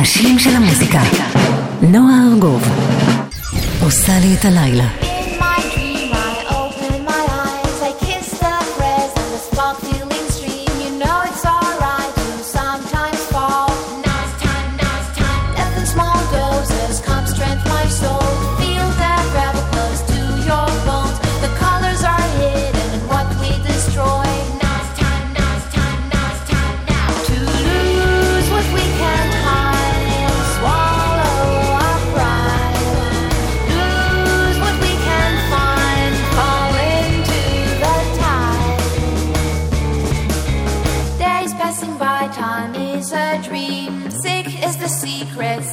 השירים של המוזיקה. נועה ארגוב עושה לי את הלילה.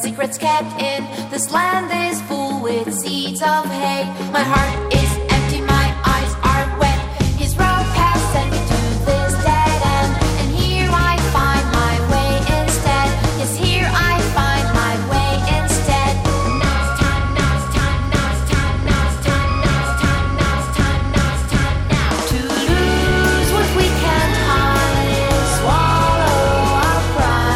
Secrets kept in this land is full with seeds of hate. My heart is empty, my eyes are wet. His road has sent me to this dead end, and here I find my way instead. Yes, here I find my way instead. Now it's time, now it's time, now it's time, now it's time, now it's time, now it's time, now it's time, now it's time, now to lose what we can hide and swallow our pride.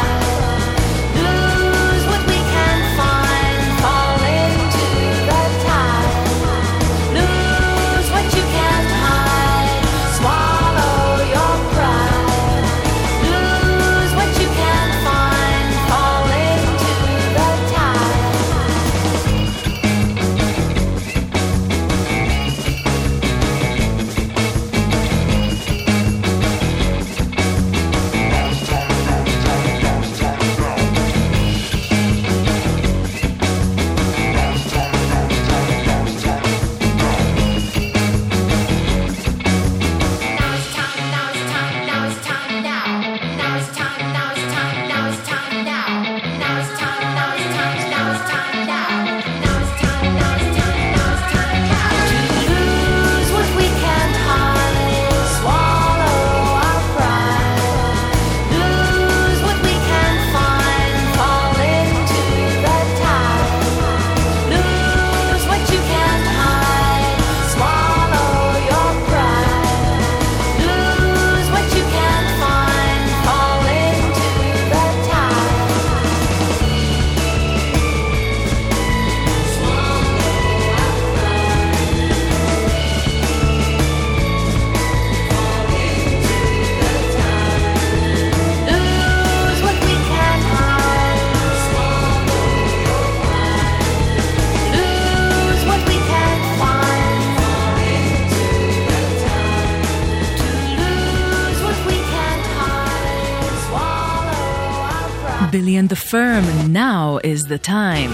Billy and the Firm, now is the time.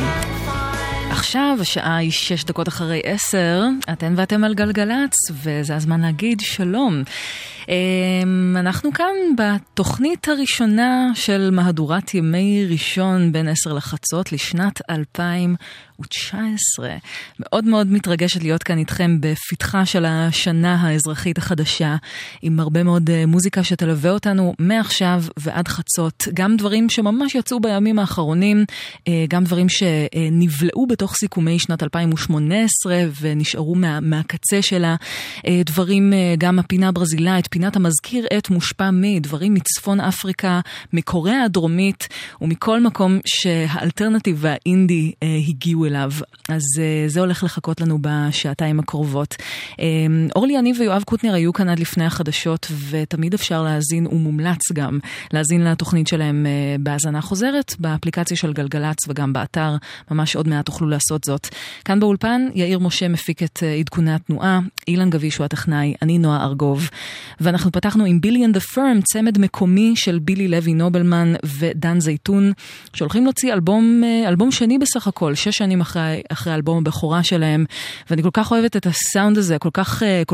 עכשיו השעה היא 6:06, אתן ואתם על גלגלץ, וזה הזמן להגיד שלום. אנחנו כאן בתוכנית הראשונה של מהדורת ימי ראשון בין 10 לחצות לשנת 2019. מאוד מאוד מתרגשת להיות כאן איתכם בפתחה של השנה האזרחית החדשה, עם הרבה מאוד מוזיקה שתלווה אותנו מעכשיו ועד חצות. גם דברים שממש יצאו בימים האחרונים, גם דברים שנבלעו בתוך סיכומי שנת 2018 ונשארו מהקצה שלה. דברים, גם הפינה הברזילאית, פינת המזכיר עת, מושפע מדברים מצפון אפריקה, מקוריאה הדרומית ומכל מקום שהאלטרנטיב והאינדי הגיעו אליו. אז זה הולך לחכות לנו בשעתיים הקרובות. אורלי, אני ויואב קוטנר היו כאן עד לפני החדשות, ותמיד אפשר להזין, ומומלץ גם להזין לתוכנית שלהם בהזנה חוזרת, באפליקציה של גלגלץ וגם באתר. ממש עוד מעט תוכלו לעשות זאת. כאן באולפן, יאיר משה מפיק את עדכוני התנועה, אילן גביש הוא הטכנאי, אני נועה ארגוב. ואנחנו פתחנו עם בילי אנד דה פירם, צמד מקומי של בילי לוי נובלמן ודן זייתון, שהולכים להוציא אלבום שני בסך הכל, 6 שנים אחרי אלבום הבכורה שלהם, ואני כל כך אוהבת את הסאונד הזה, כל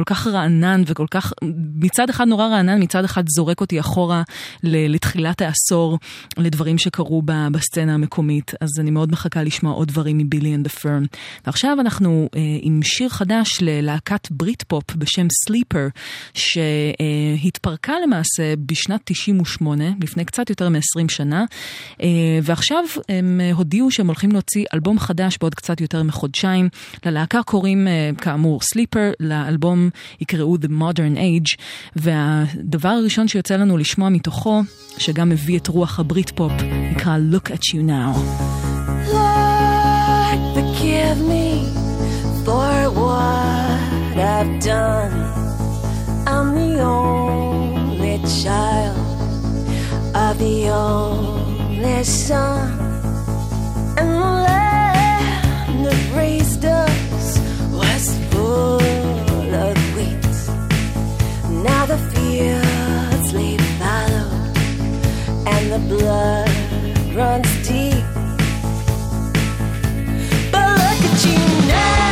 כך רענן, וכל כך, מצד אחד נורא רענן, מצד אחד זורק אותי אחורה לתחילת העשור, לדברים שקרו בסצנה המקומית. אז אני מאוד מחכה לשמוע עוד דברים מבילי אנד דה פירם. ועכשיו אנחנו עם שיר חדש ללהקת ברית פופ בשם סליפר, שהתפרקה למעשה בשנת 98, לפני קצת יותר מ-20 שנה, ועכשיו הם הודיעו שהם הולכים להוציא אלבום חדש ממש בעוד קצת יותר מחודשיים. ללהקה קוראים כאמור Sleeper, לאלבום יקראו The Modern Age, והדבר הראשון שיוצא לנו לשמוע מתוכו, שגם מביא את רוח הברית פופ, נקרא Look At You Now. Lord, forgive me for what I've done. I'm the only child of the only son, and the land that raised us was full of wheat. Now the fields lay fallow, and the blood runs deep. But look at you now.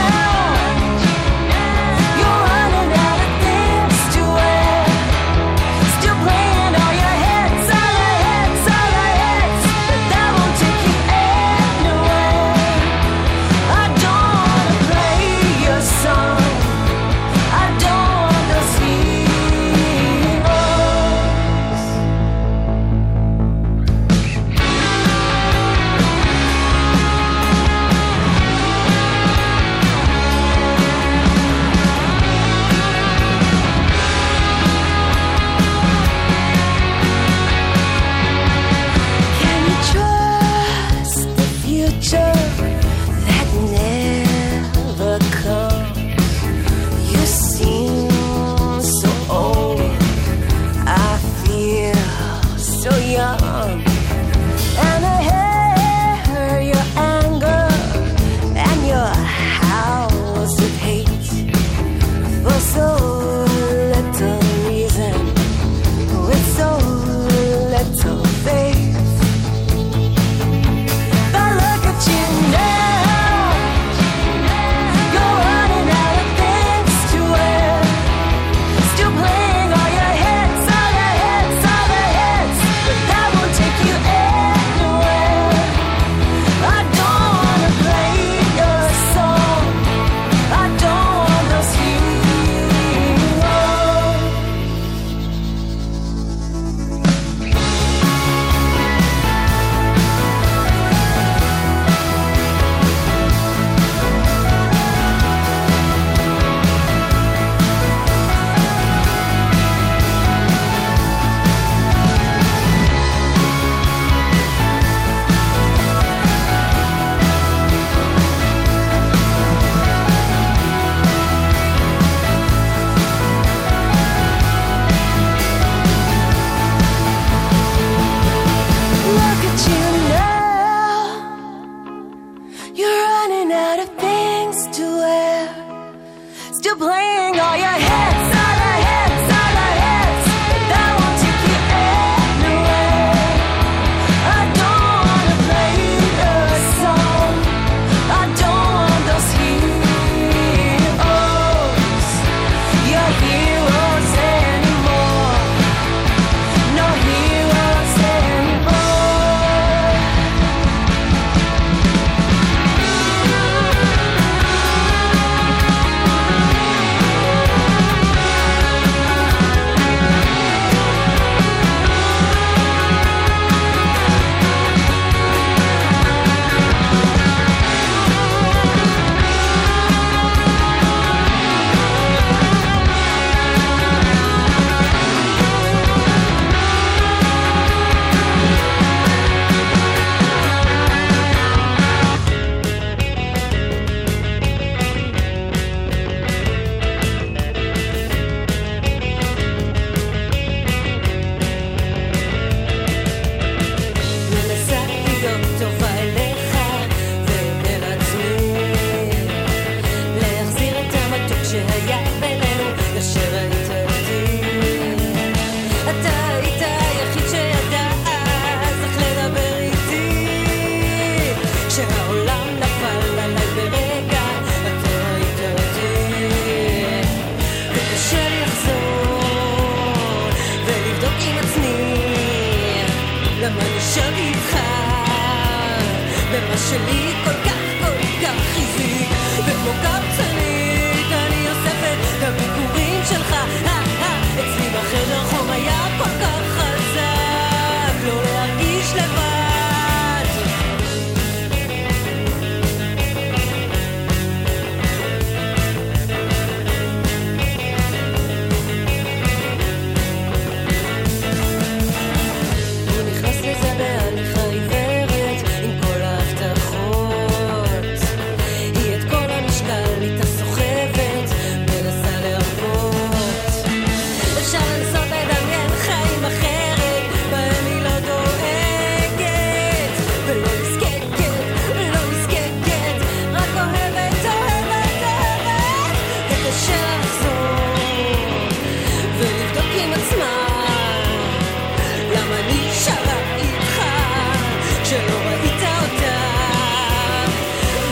שלא ראית אותה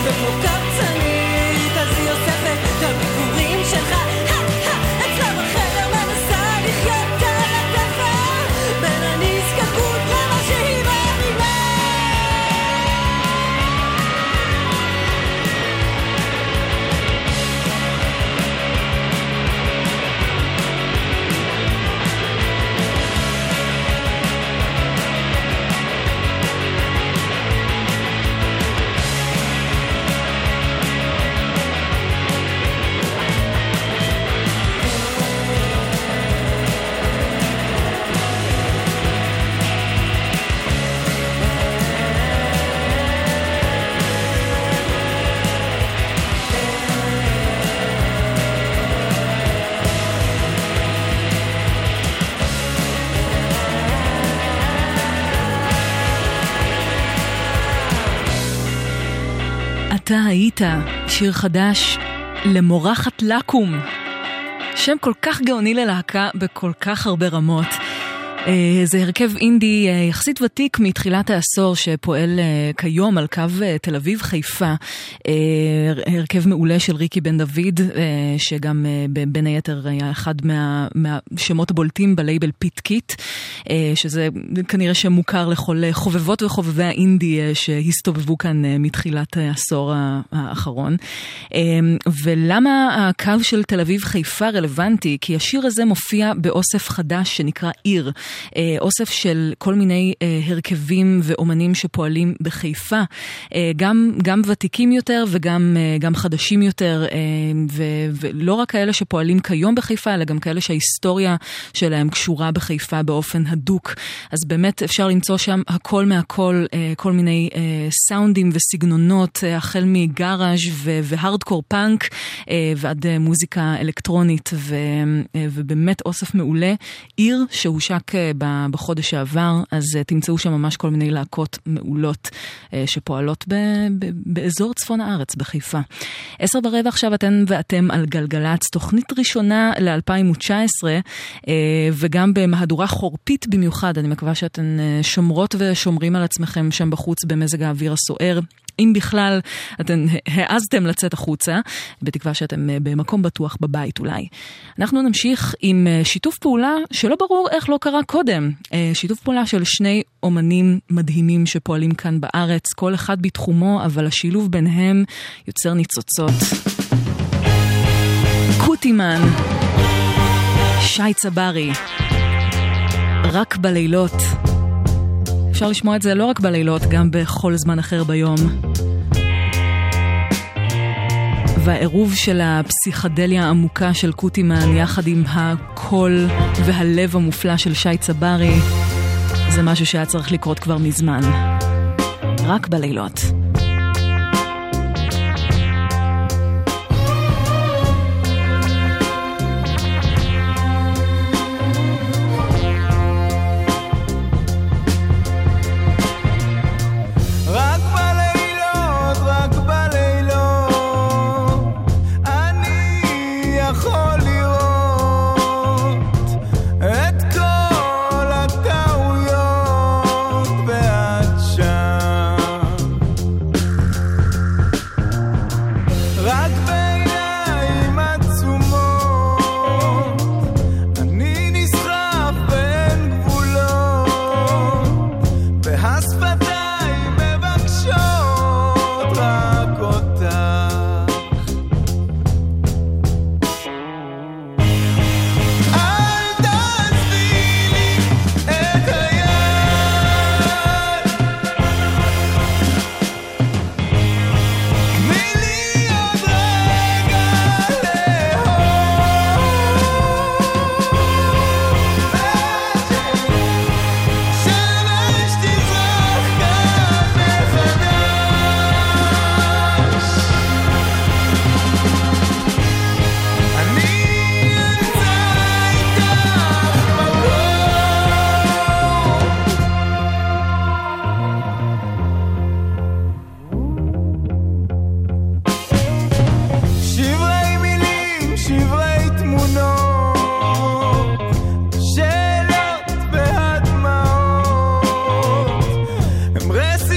וכמו קפצנית אז היא יוספת את הביקורים שלך אצלם החדר מנסה לחיות על הדבר בין הנזקקות למה שהיא מאמינה אתה היית, שיר חדש למורחת לקום, שם כל כך גאוני ללהקה בכל כך הרבה רמות. זה הרכב אינדי יחסית ותיק מתחילת העשור שפועל כיום על קו תל אביב חיפה. הרכב מעולה של ריקי בן דוד, שגם בין היתר היה אחד מהשמות הבולטים בלייבל פיט קיט, שזה כנראה שמוכר לכל חובבות וחובבי האינדי שהסתובבו כאן מתחילת העשור האחרון. ולמה הקו של תל אביב חיפה רלוונטי? כי השיר הזה מופיע באוסף חדש שנקרא עיר, אוסף של כל מיני הרכבים ואומנים שפועלים בחיפה, גם ותיקים יותר וגם חדשים יותר, ולא רק כאלה שפועלים כיום בחיפה, אלא גם כאלה שההיסטוריה שלהם קשורה בחיפה באופן הדוק. אז באמת אפשר למצוא שם הכל מהכל, כל מיני סאונדים וסגנונות, החל מגראז' והארדקור פאנק ועד מוזיקה אלקטרונית, ובאמת אוסף מעולה, עיר שהוא שק בחודש שעבר, אז תמצאו שם ממש כל מיני להקות מעולות שפועלות באזור צפון הארץ, בחיפה. 10:15 עכשיו ואתם על גלגלץ, תוכנית ראשונה ל-2019, וגם במהדורה חורפית במיוחד. אני מקווה שאתן שומרות ושומרים על עצמכם שם בחוץ במזג האוויר הסוער. אם בכלל אתן העזתם לצאת החוצה, בתקווה שאתם במקום בטוח בבית אולי. אנחנו נמשיך עם שיתוף פעולה שלא ברור איך לא קרה קודם. שיתוף פעולה של שני אומנים מדהימים שפועלים כאן בארץ, כל אחד בתחומו, אבל השילוב ביניהם יוצר ניצוצות. קוטימן, שי צברי, רק בלילות. אפשר לשמוע את זה לא רק בלילות, גם בכל זמן אחר ביום. והעירוב של הפסיכדליה העמוקה של קוטימן יחד עם הקול והלב המופלא של שי צברי, זה משהו שהיה צריך לקרות כבר מזמן. רק בלילות.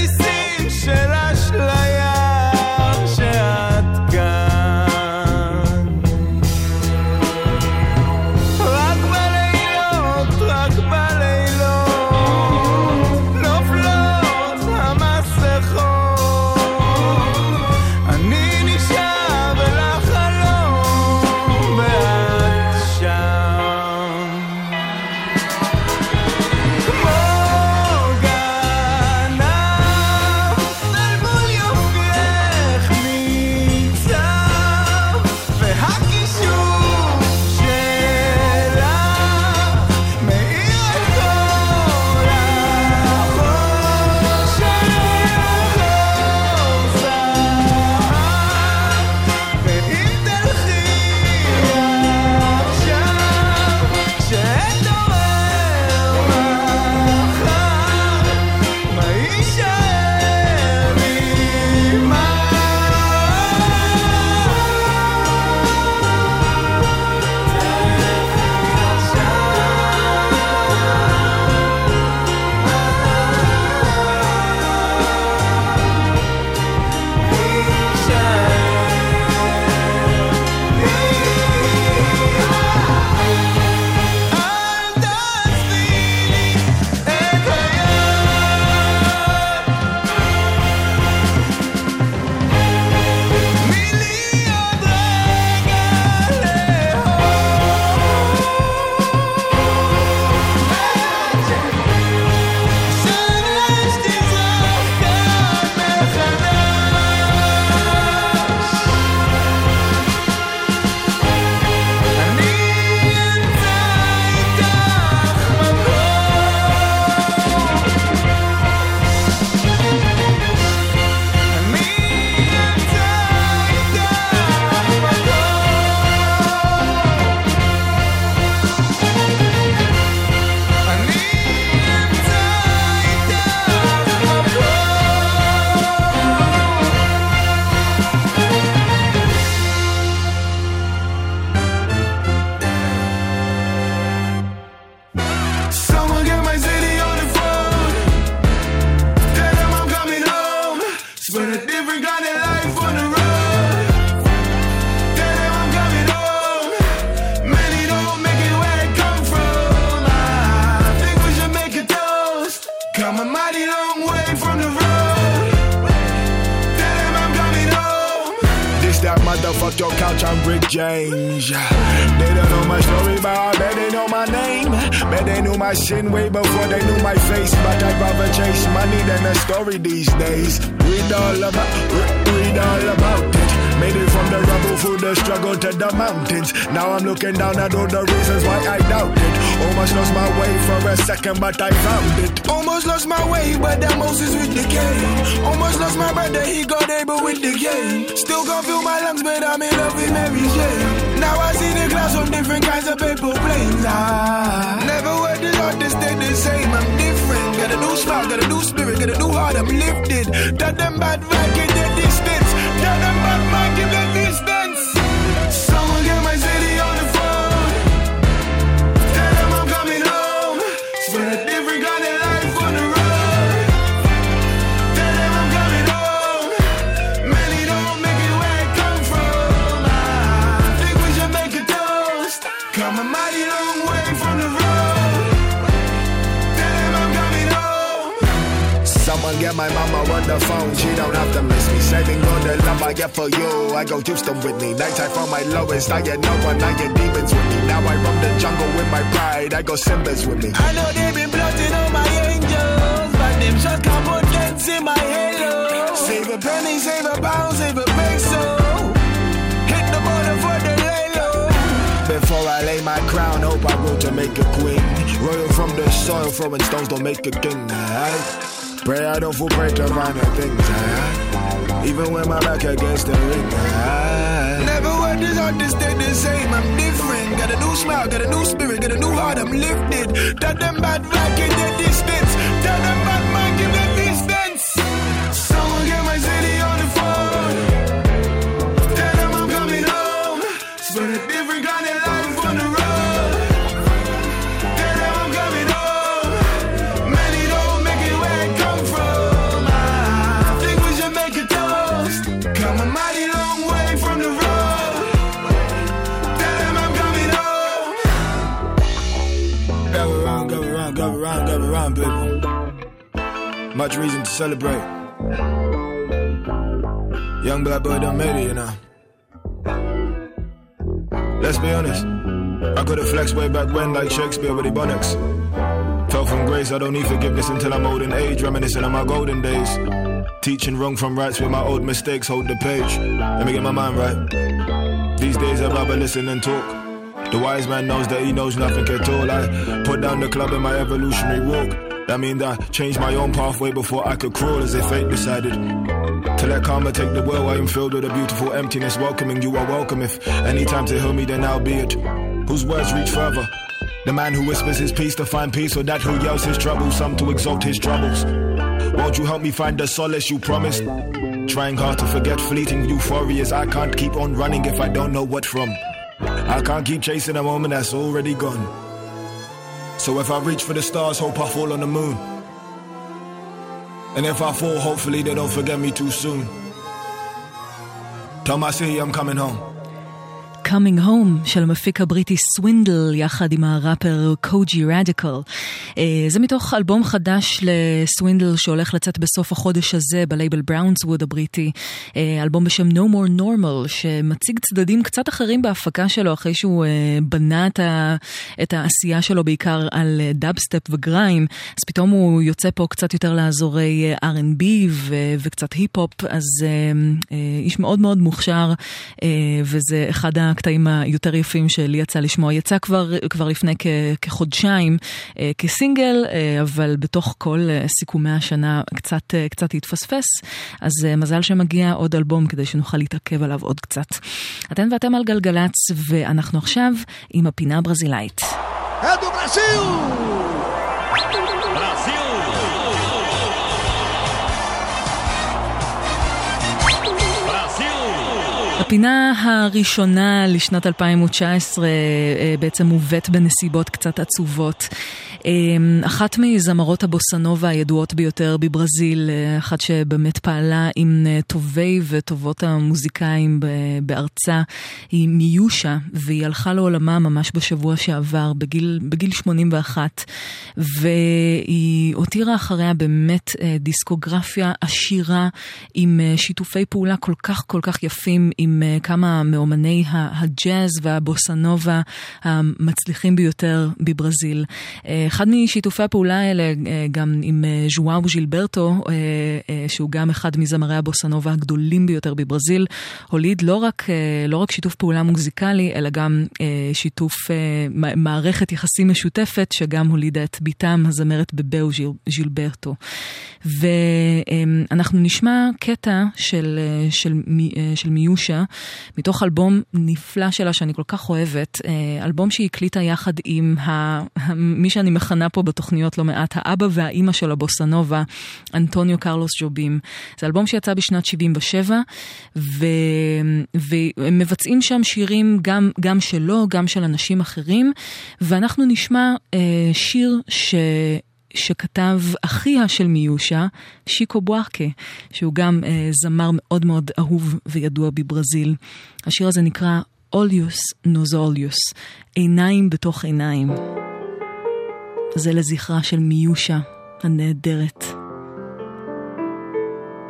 רסיסים של אשליה שאת כאן, רק בלילות, רק בלילות נופלות המסכות, אני נשאר לחלום ואת שם James. They don't know my story, but I bet they know my name. Bet they knew my sin way before they knew my face. But I'd rather chase money than a story these days. Read all about it. Made it from the rubble through the struggle to the mountains. Now I'm looking down at all the reasons why I doubt it. Almost lost my way for a second, but I found it. Almost lost my way, but that Moses with the cane. Almost lost my brother, he got able with the game. Still can't feel my lungs, but I'm in love with Mary Jane. Now I see the clouds on different kinds of paper planes. I never worked this hard to stay the same, I'm different. Got a new smile, got a new spirit, got a new heart, I'm lifted. Tell them bad man, get the distance. Tell them bad man, get the distance. Someone get my city on the phone. Tell them I'm coming home. Spend a different kind of life on the road. Tell them I'm coming home. Many don't make it where I come from. I think we should make a toast. Come a mighty long way from the road. Tell them I'm coming home. Someone get my mama on the phone. She don't have to miss me. Saving all the love I get for you. I go deep stone with me. Nights I found my lowest. I get no one. I get demons with me. Now I roam the jungle with my pride. I go Simbas with me. I know they've been plotting on my angels, but them shots can't put dents in my halo. Save a penny, save a pound, save a peso. Hit the border for the lay low. Before I lay my crown, hope I will to make a queen. Royal from the soil, throwing stones don't make a king. Pray I don't fall prey to minor things. Even when my back against the ring. Never worked this hard to stay the same, I'm different. Got a new smile, got a new spirit, got a new heart, I'm lifted. Tell them bad man, get the distance. Tell them bad man, get the distance. Someone get my city on the phone. Tell them I'm coming home. Spend a different kind of life on the road. Tell them I'm coming home. Many don't make it where I come from. much reason to celebrate. Young black boy done made it, you know. Let's be honest, I could have flexed way back when like Shakespeare with Ebonics. Fell from grace, I don't need forgiveness until I'm old in age, reminiscing on my golden days. Teaching wrong from rights with my old mistakes, hold the page. Let me get my mind right. These days I'd rather listen than talk. The wise man knows that he knows nothing at all. I put down the club in my evolutionary walk. That means I changed my own pathway before I could crawl, as if fate decided. To let karma take the wheel, I am filled with a beautiful emptiness, welcoming you are welcome. If any time to heal me, then I'll be it. Whose words reach further? The man who whispers his peace to find peace, or that who yells his troubles, some to exalt his troubles. Won't you help me find the solace you promised? Trying hard to forget fleeting euphorias. I can't keep on running if I don't know what from. I can't keep chasing a moment that's already gone. So if I reach for the stars, hope I fall on the moon. And if I fall, hopefully they don't forget me too soon. Tell my city I'm coming home. Coming Home של המפיק הבריטי Swindle יחד עם הראפר Koji Radical. זה מתוך אלבום חדש לסווינדל שהולך לצאת בסוף החודש הזה בלייבל Brownwood הבריטי, אלבום בשם No More Normal, שמציג צדדים קצת אחרים בהפקה שלו אחרי שהוא בנה את העשייה שלו בעיקר על דאבסטפ וגריים, אז פתאום הוא יוצא פה קצת יותר לאזורי R&B וקצת היפ-הופ, אז איש מאוד מאוד מוכשר, וזה אחד הקטעים היותר יפים שלי יצא לשמוע. יצא כבר לפני כחודשיים כסינגל, אבל בתוך כל סיכומי השנה קצת התפספס, אז מזל שמגיע עוד אלבום כדי שנוכל להתעכב עליו עוד קצת. אתם על גלגלץ, ואנחנו עכשיו עם הפינה הברזילאית. אדו ברזיל! הפינה הראשונה לשנת 2019 בעצם מובאת בנסיבות קצת עצובות. אחת מזמרות הבוסנובה הידועות ביותר בברזיל, אחת שבאמת פעלה עם טובי וטובות המוזיקאים בארצה, היא מיושה, והיא הלכה לעולמה ממש בשבוע שעבר, בגיל 81, והיא הותירה אחריה באמת דיסקוגרפיה עשירה עם שיתופי פעולה כל כך יפים עם כמה מאומני הג'אז והבוסנובה המצליחים ביותר בברזיל. אחד משיתופי הפעולה האלה גם עם ז'ואאו ז'ילברטו, שהוא גם אחד מזמרי הבוסנובה הגדולים ביותר בברזיל, הוליד לא רק שיתוף פעולה מוזיקלי, אלא גם שיתוף מערכת יחסים משותפת, שגם הולידה את ביתם הזמרת בבאו ז'ילברטו. ואנחנו נשמע קטע של מיושה, מתוך אלבום נפלא שלה שאני כל כך אוהבת, אלבום שהיא הקליטה יחד עם מי שאני מכנה פה בתוכניות לא מעט, האבא והאימא של הבוסנובה, אנטוניו קרלוס ג'ובים. זה אלבום שיצא בשנת 77, והם מבצעים שם שירים גם שלו, גם של אנשים אחרים, ואנחנו נשמע שיר שכתב אחיה של מיושה, שיקו בוארקה, שהוא גם זמר מאוד מאוד אהוב וידוע בברזיל. השיר הזה נקרא אוליוס נוס אוליוס, עיניים בתוך עיניים. זה לזכרה של מיושה הנהדרת,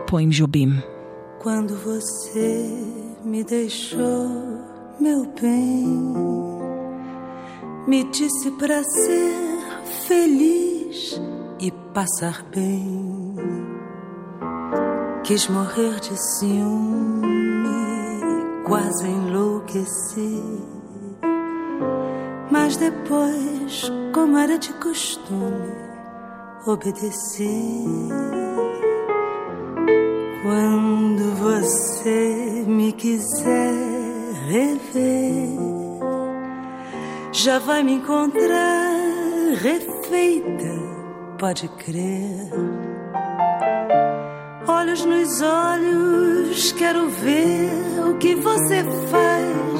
פה עם ג'ובים. Quando você me deixou, meu bem, me disse pra ser feliz e passar bem, quis morrer de ciúme, quase enlouqueci. Mas depois, como era de costume, obedeci. Quando você me quiser rever, já vai me encontrar refeita, pode crer. Olhos nos olhos, quero ver o que você faz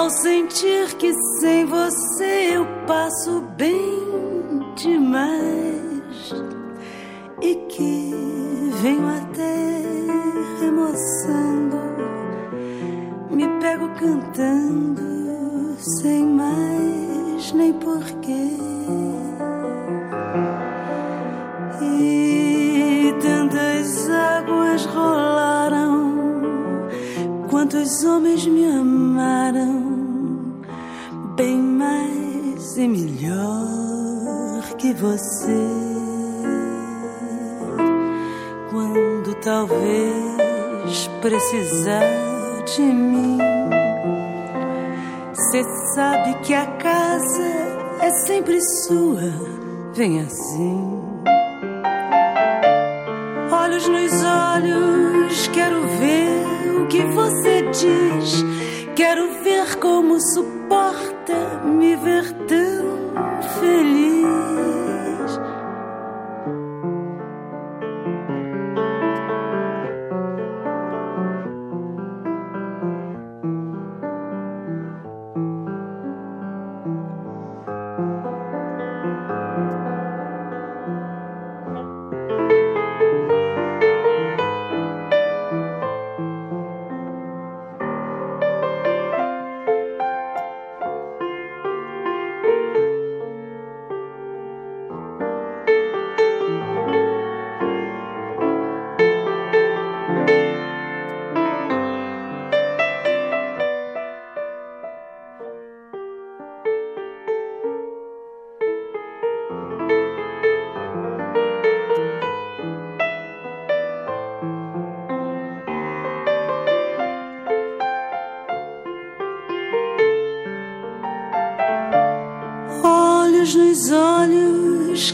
ao sentir que sem você eu passo bem demais e que venho até remoçando, me pego cantando sem mais nem porquê. E Dois homens me amaram bem mais e melhor que você. Quando talvez precisar de mim, cê sabe que a casa é sempre sua. Vem assim, olhos nos olhos, quero ver que você diz, quero ver como suporta me ver tão feliz.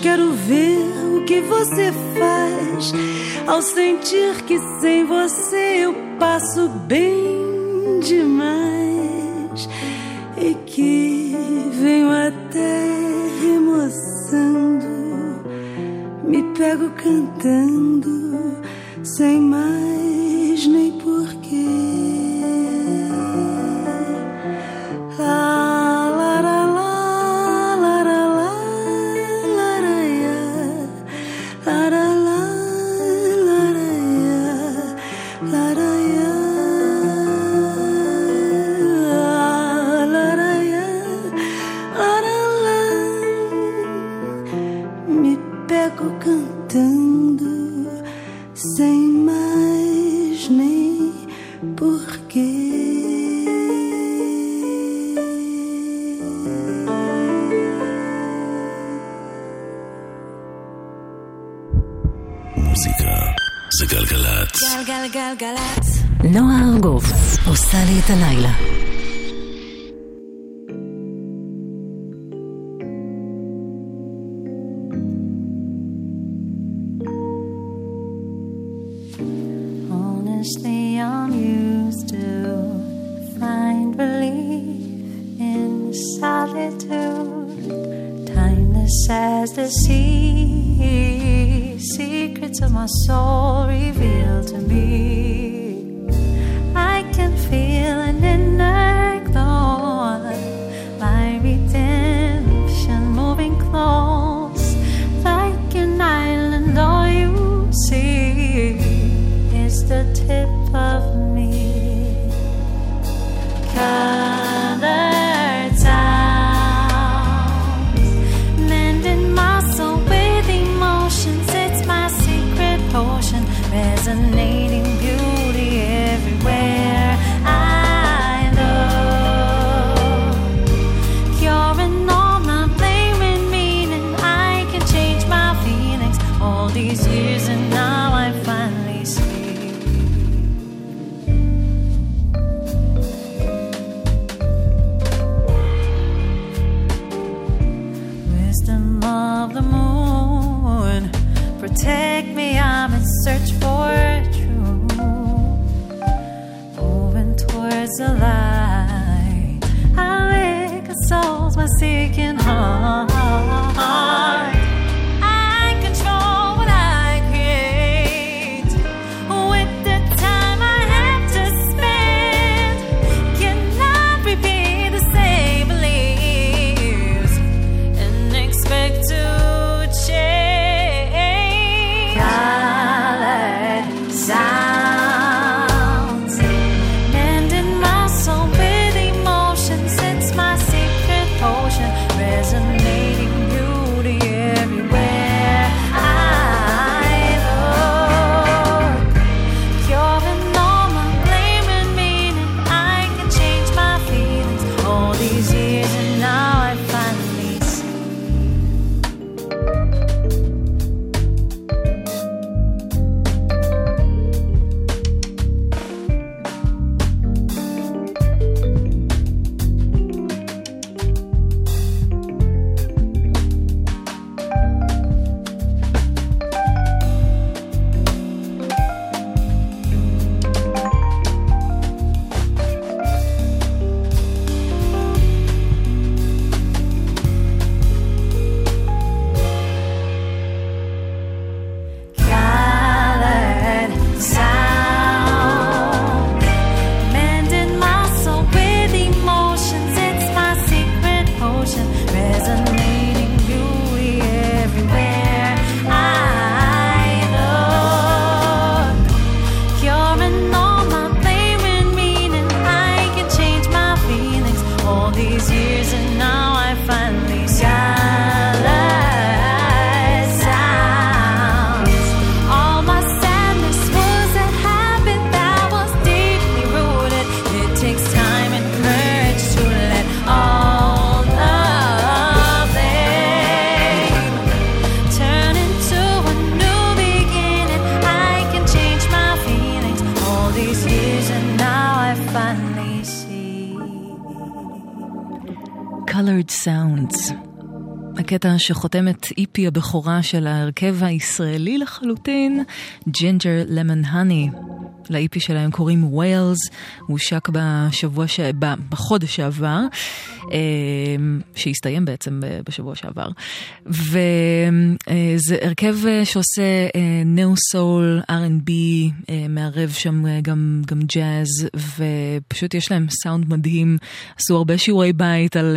Quero ver o que você faz ao sentir que sem você eu passo bem demais e que venho até remoçando, me pego cantando sem mais nem porquê. גלגלץ, נועה ארגוב עושה לי את הלילה. Honestly, I'm used to find belief in solitude. Timeless as the sea, secrets of my soul reveal to me. Colored Sounds, הקטע שחותם את איפי הבכורה של ההרכב הישראלי לחלוטין, Ginger Lemon Honey. לאיפי שלהם קוראים Wales, הוא שק בחודש שעבר, שהסתיים בעצם בשבוע שעבר. וזה הרכב שעושה נאו-סול, R&B, מערב שם גם ג'אז, ופשוט יש להם סאונד מדהים. עשו הרבה שיעורי בית על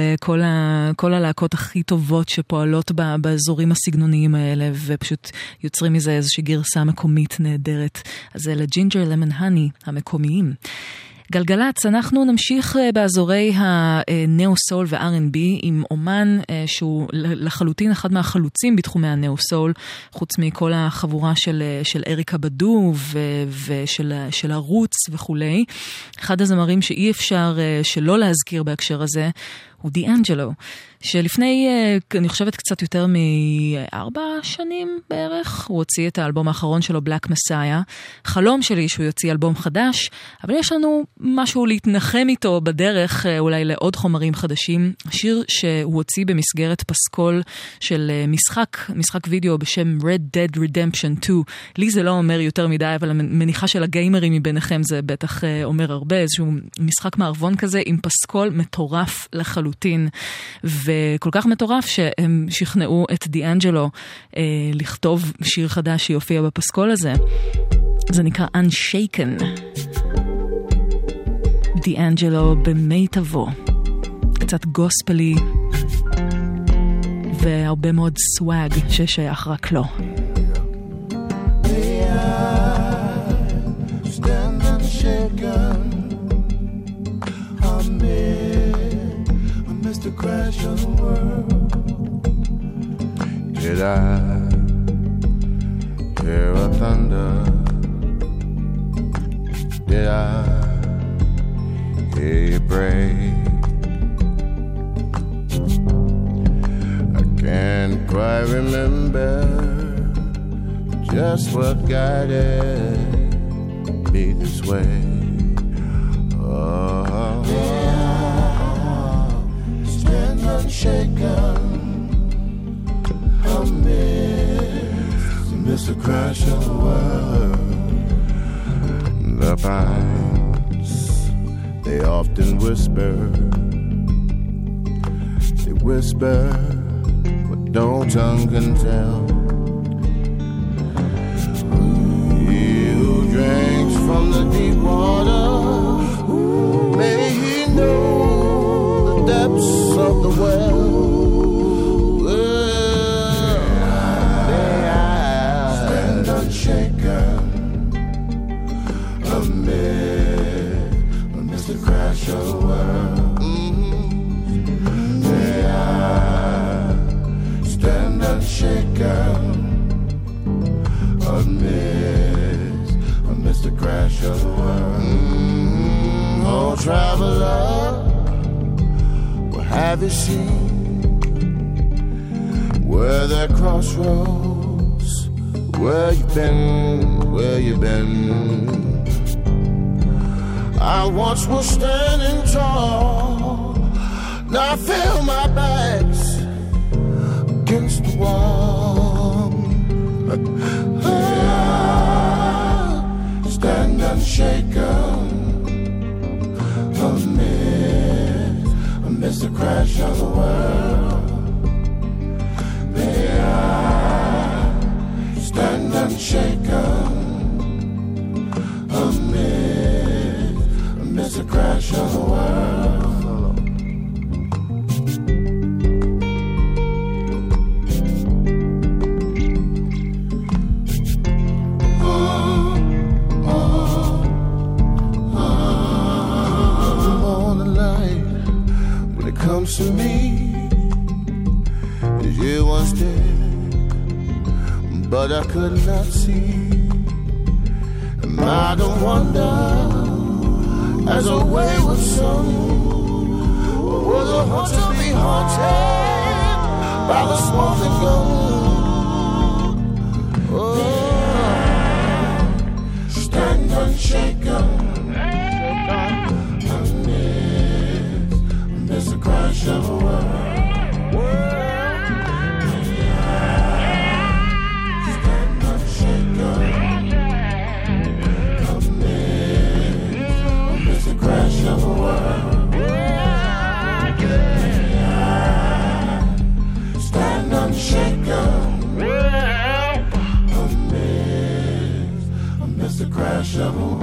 כל הלהקות הכי טובות שפועלות באזורים הסגנוניים האלה, ופשוט יוצרים מזה איזושהי גרסה מקומית נהדרת. אז זה לג'ינג'ר למן הני, המקומיים. גלגלץ, אנחנו נמשיך באזורי הנאו-סול ו-R&B עם אומן שהוא לחלוטין אחד מהחלוצים בתחומי הנאו-סול, חוץ מכל החבורה של אריקה בדו ושל הרוץ וכולי. אחד הזמרים שאי אפשר שלא להזכיר בהקשר הזה הוא דיאנג'לו, שלפני, אני חושבת, קצת יותר מ4 שנים בערך, הוא הוציא את האלבום האחרון שלו, Black Messiah. חלום שלי שהוא יוציא אלבום חדש, אבל יש לנו משהו להתנחם איתו בדרך, אולי לעוד חומרים חדשים. שיר שהוא הוציא במסגרת פסקול של משחק וידאו בשם Red Dead Redemption 2. לי זה לא אומר יותר מדי, אבל המניחה של הגיימרים מביניכם זה בטח אומר הרבה, איזשהו משחק מערבון כזה עם פסקול מטורף לחלוטין. וכל כך מטורף שהם שכנעו את דיאנג'לו לכתוב שיר חדש שיופיע בפסקול הזה. זה נקרא Unshaken. דיאנג'לו במיטבו, קצת גוספלי והרבה מאוד סוואג ששייך רק לו. They are stand and shaken Amen to crash on the world. Did I hear a thunder? Did I hear you pray? I can't quite remember just what guided me this way. Oh, yeah. Unshaken, amidst the crash of the world. The pines, they often whisper. They whisper what no tongue can tell. He who drinks from the deep water, may he know depths of the well. Stand unshaken amidst the crash of the world. They are stand unshaken amidst the crash of the world. Oh traveler, have you seen where the crossroads, where you've been, where you've been? I once was standing tall, now I feel my back's against the wall. I stand unshaken amid amidst the crash of the world. They are stand unshaken amidst the crash of the world. Comes to me as you once did, but I could not see. Am I the wonder as a wayward soul, or will the haunted be haunted by the swamping gold? Oh, stand unshaken. It's a crash of a world. השבוע.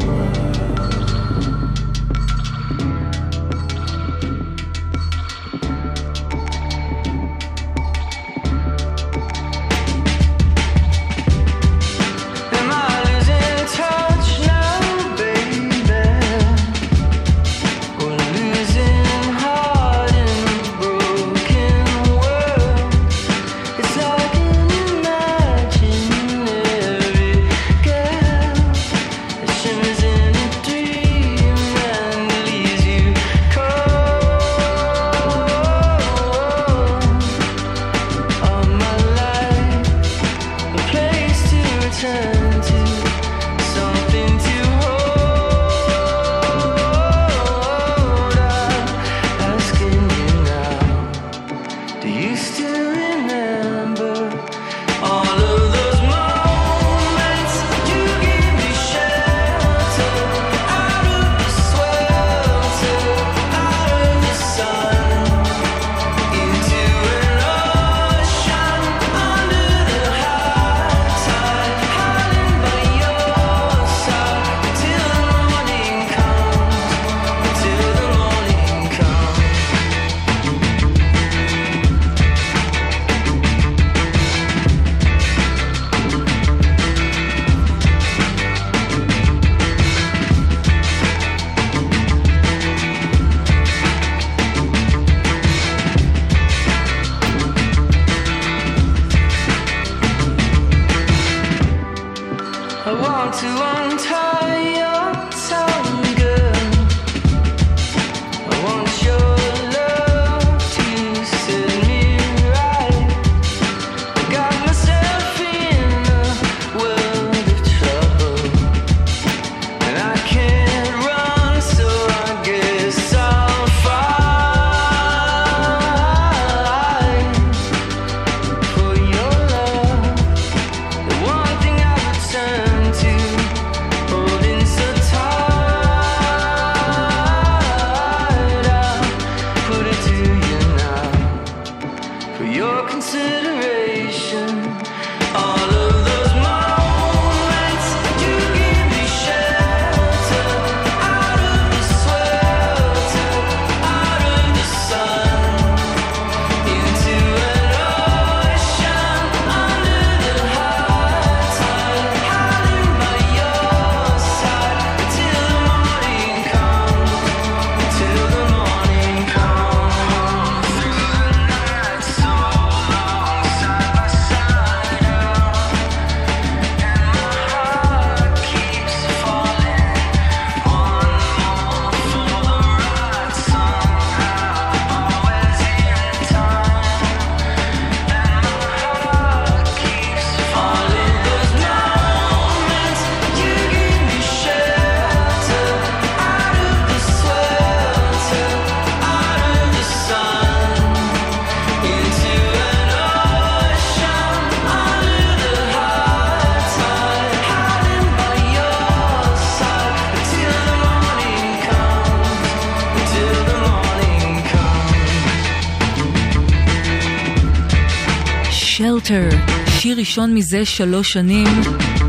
שיר ראשון מזה 3 שנים,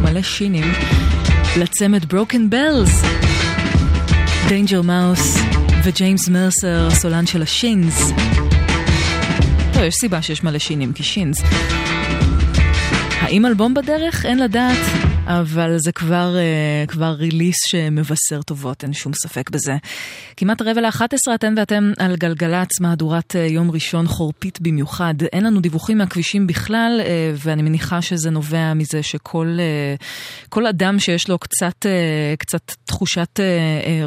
מלא שינים, לצמת Broken Bells, Danger Mouse וג'יימס מרסר, סולן של השינס. לא, יש סיבה שיש מלא שינים, כי שינס. האם אלבום בדרך? אין לדעת, אבל זה כבר ריליס שמבשר טובות, אין שום ספק בזה. כמעט 11:45 אתם על גלגלץ, מהדורת יום ראשון חורפית במיוחד. אין לנו דיווחים מהכבישים בכלל, ואני מניחה שזה נובע מזה שכל אדם שיש לו קצת תחושת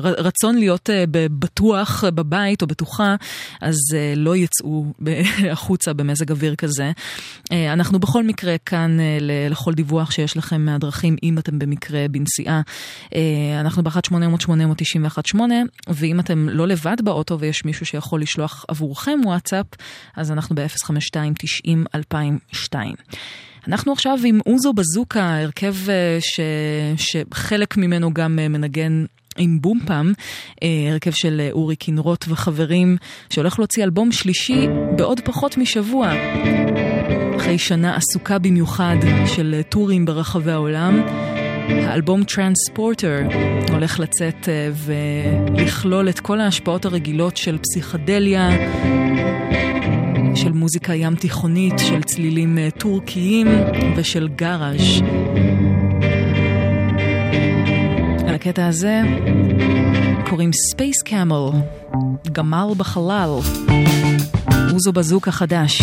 רצון להיות בטוח בבית או בטוחה, אז לא יצאו החוצה במזג אוויר כזה. אנחנו בכל מקרה כאן לכל דיווח שיש לכם מהדרכים, אם אתם במקרה בנסיעה. אנחנו ב-1-800-891-8, ואם אתם לא לבד באוטו ויש מישהו שיכול לשלוח עבורכם וואטסאפ, אז אנחנו ב-052-90-2002. אנחנו עכשיו עם אוזו בזוקה, הרכב שחלק ממנו גם מנגן עם בומפם, הרכב של אורי קינרות וחברים, שהולך להוציא אלבום שלישי בעוד פחות משבוע. אחרי שנה עסוקה במיוחד של טורים ברחבי העולם, האלבום טרנספורטר הולך לצאת ולכלול את כל ההשפעות הרגילות של פסיכדליה, של מוזיקה ים תיכונית, של צלילים טורקיים ושל גראז'. על הקטע הזה קוראים ספייס קאמל, גמל בחלל, וזו בזוקה חדש.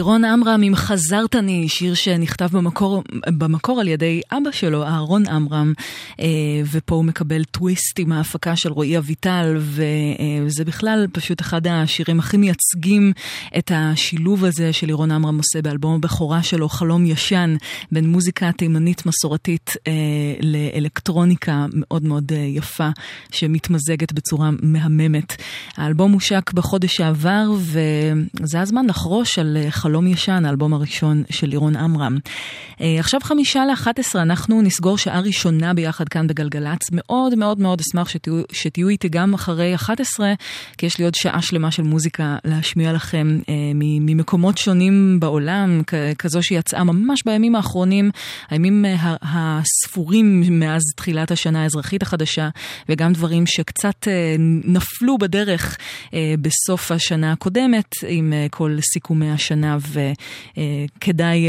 לירון עמרם עם חזרתני, שיר שנכתב במקור על ידי אבא שלו, אהרון עמרם, ופה הוא מקבל טוויסט עם ההפקה של רועי אביטל, וזה בכלל פשוט אחד השירים הכי מייצגים את השילוב הזה של לירון עמרם עושה באלבום הבכורה שלו, חלום ישן, בין מוזיקה תימנית מסורתית לאלקטרוניקה מאוד מאוד יפה, שמתמזגת בצורה מהממת. האלבום הושק בחודש שעבר, וזה הזמן לחרוש על חלום ישן, האלבום הראשון של לירון עמרם. עכשיו 9:55, אנחנו נסגור שעה ראשונה ביחד כאן בגלגלץ. מאוד מאוד מאוד אשמח שתהיו איתי גם אחרי 11, כי יש לי עוד שעה שלמה של מוזיקה להשמיע לכם ממקומות שונים בעולם, כזו שיצאה ממש בימים האחרונים, הימים הספורים מאז תחילת השנה האזרחית החדשה, וגם דברים שקצת נפלו בדרך בסוף השנה הקודמת, עם כל סיכומי השנה, וכדאי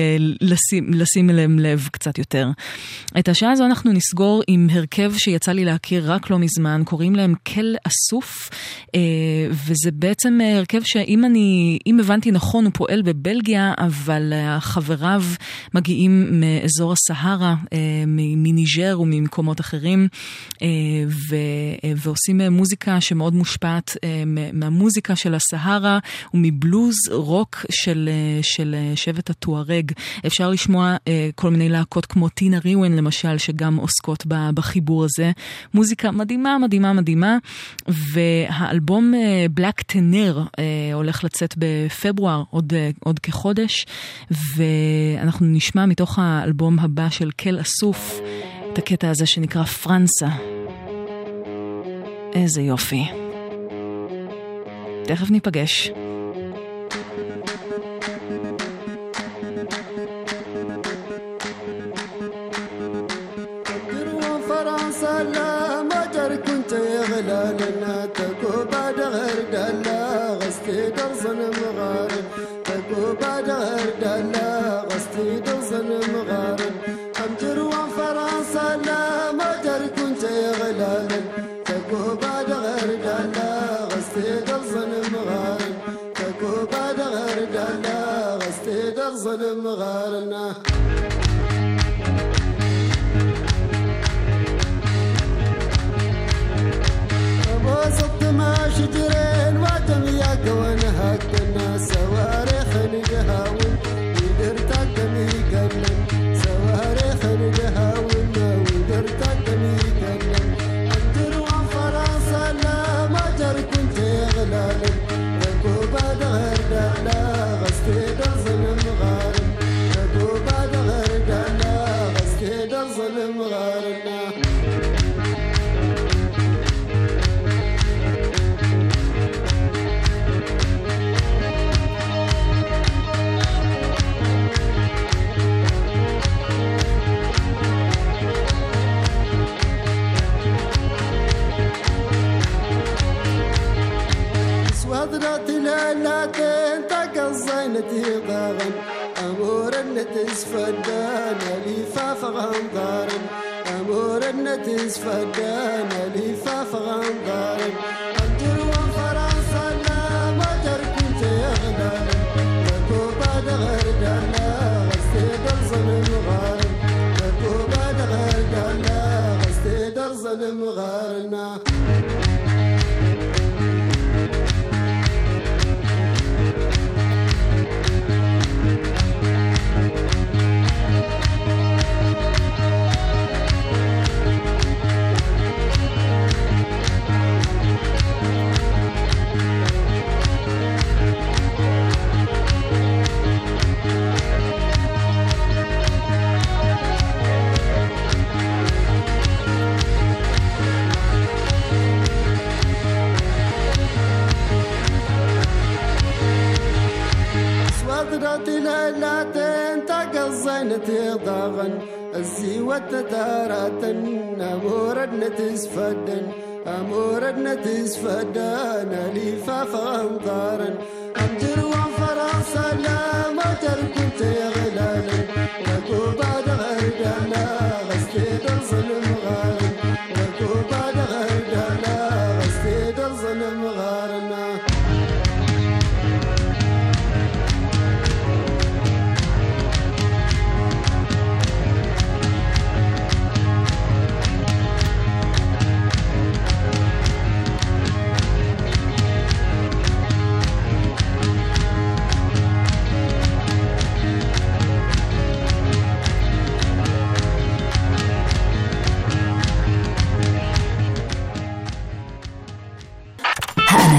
לשים אליהם לב קצת יותר. את השעה הזו אנחנו נסגור עם הרכב שיצא לי להכיר רק לא מזמן, קוראים להם כל אסוף, וזה בעצם הרכב שאם אם הבנתי נכון, הוא פועל בבלגיה, אבל חבריו מגיעים מאזור הסהרה, מניג'ר וממקומות אחרים, ועושים מוזיקה שמאוד מושפעת מהמוזיקה של הסהרה ומבלוז רוק של שבט התוארג. אפשר לשמוע כל מיני להקות כמו טינה ריוון למשל, שגם עוסקות בחיבור הזה. מוזיקה מדהימה, מדהימה, מדהימה. והאלבום בלק טנר הולך לצאת בפברואר, עוד כחודש, ואנחנו נשמע מתוך האלבום הבא של כל אסוף את הקטע הזה שנקרא פרנסה. איזה יופי. תכף ניפגש.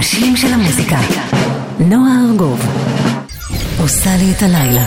האנשים של המוזיקה. נועה ארגוב עושה לי את הלילה.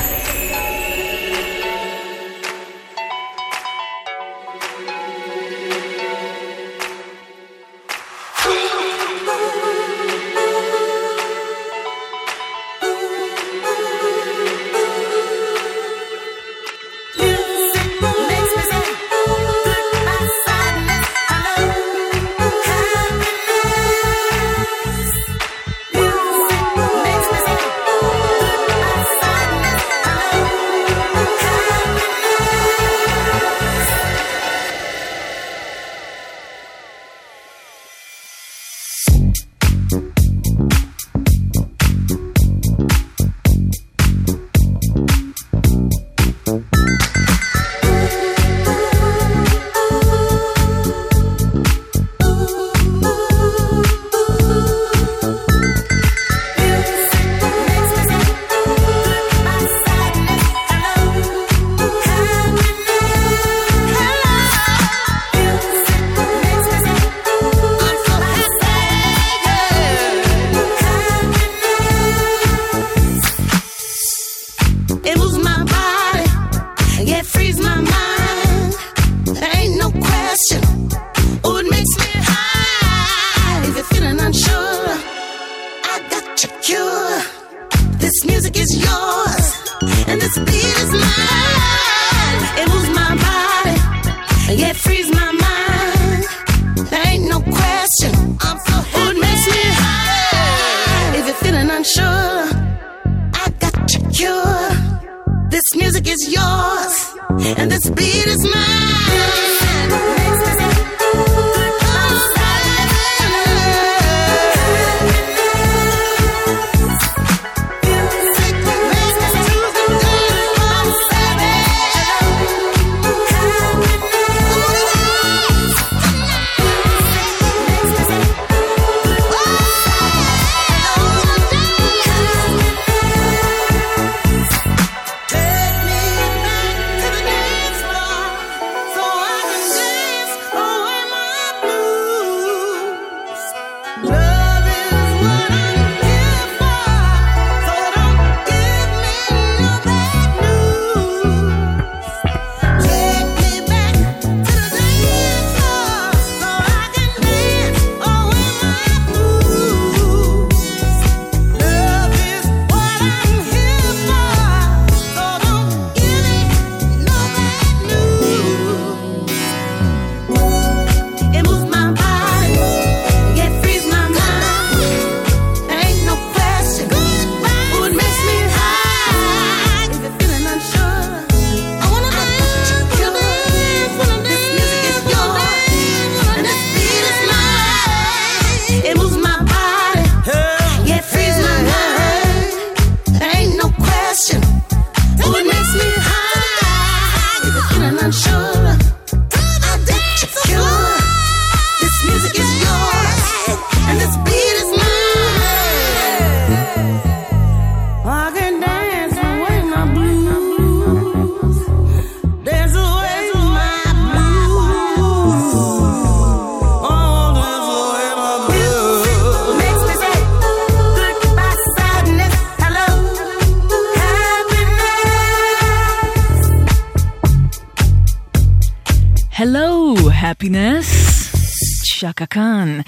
צ'קה קאן.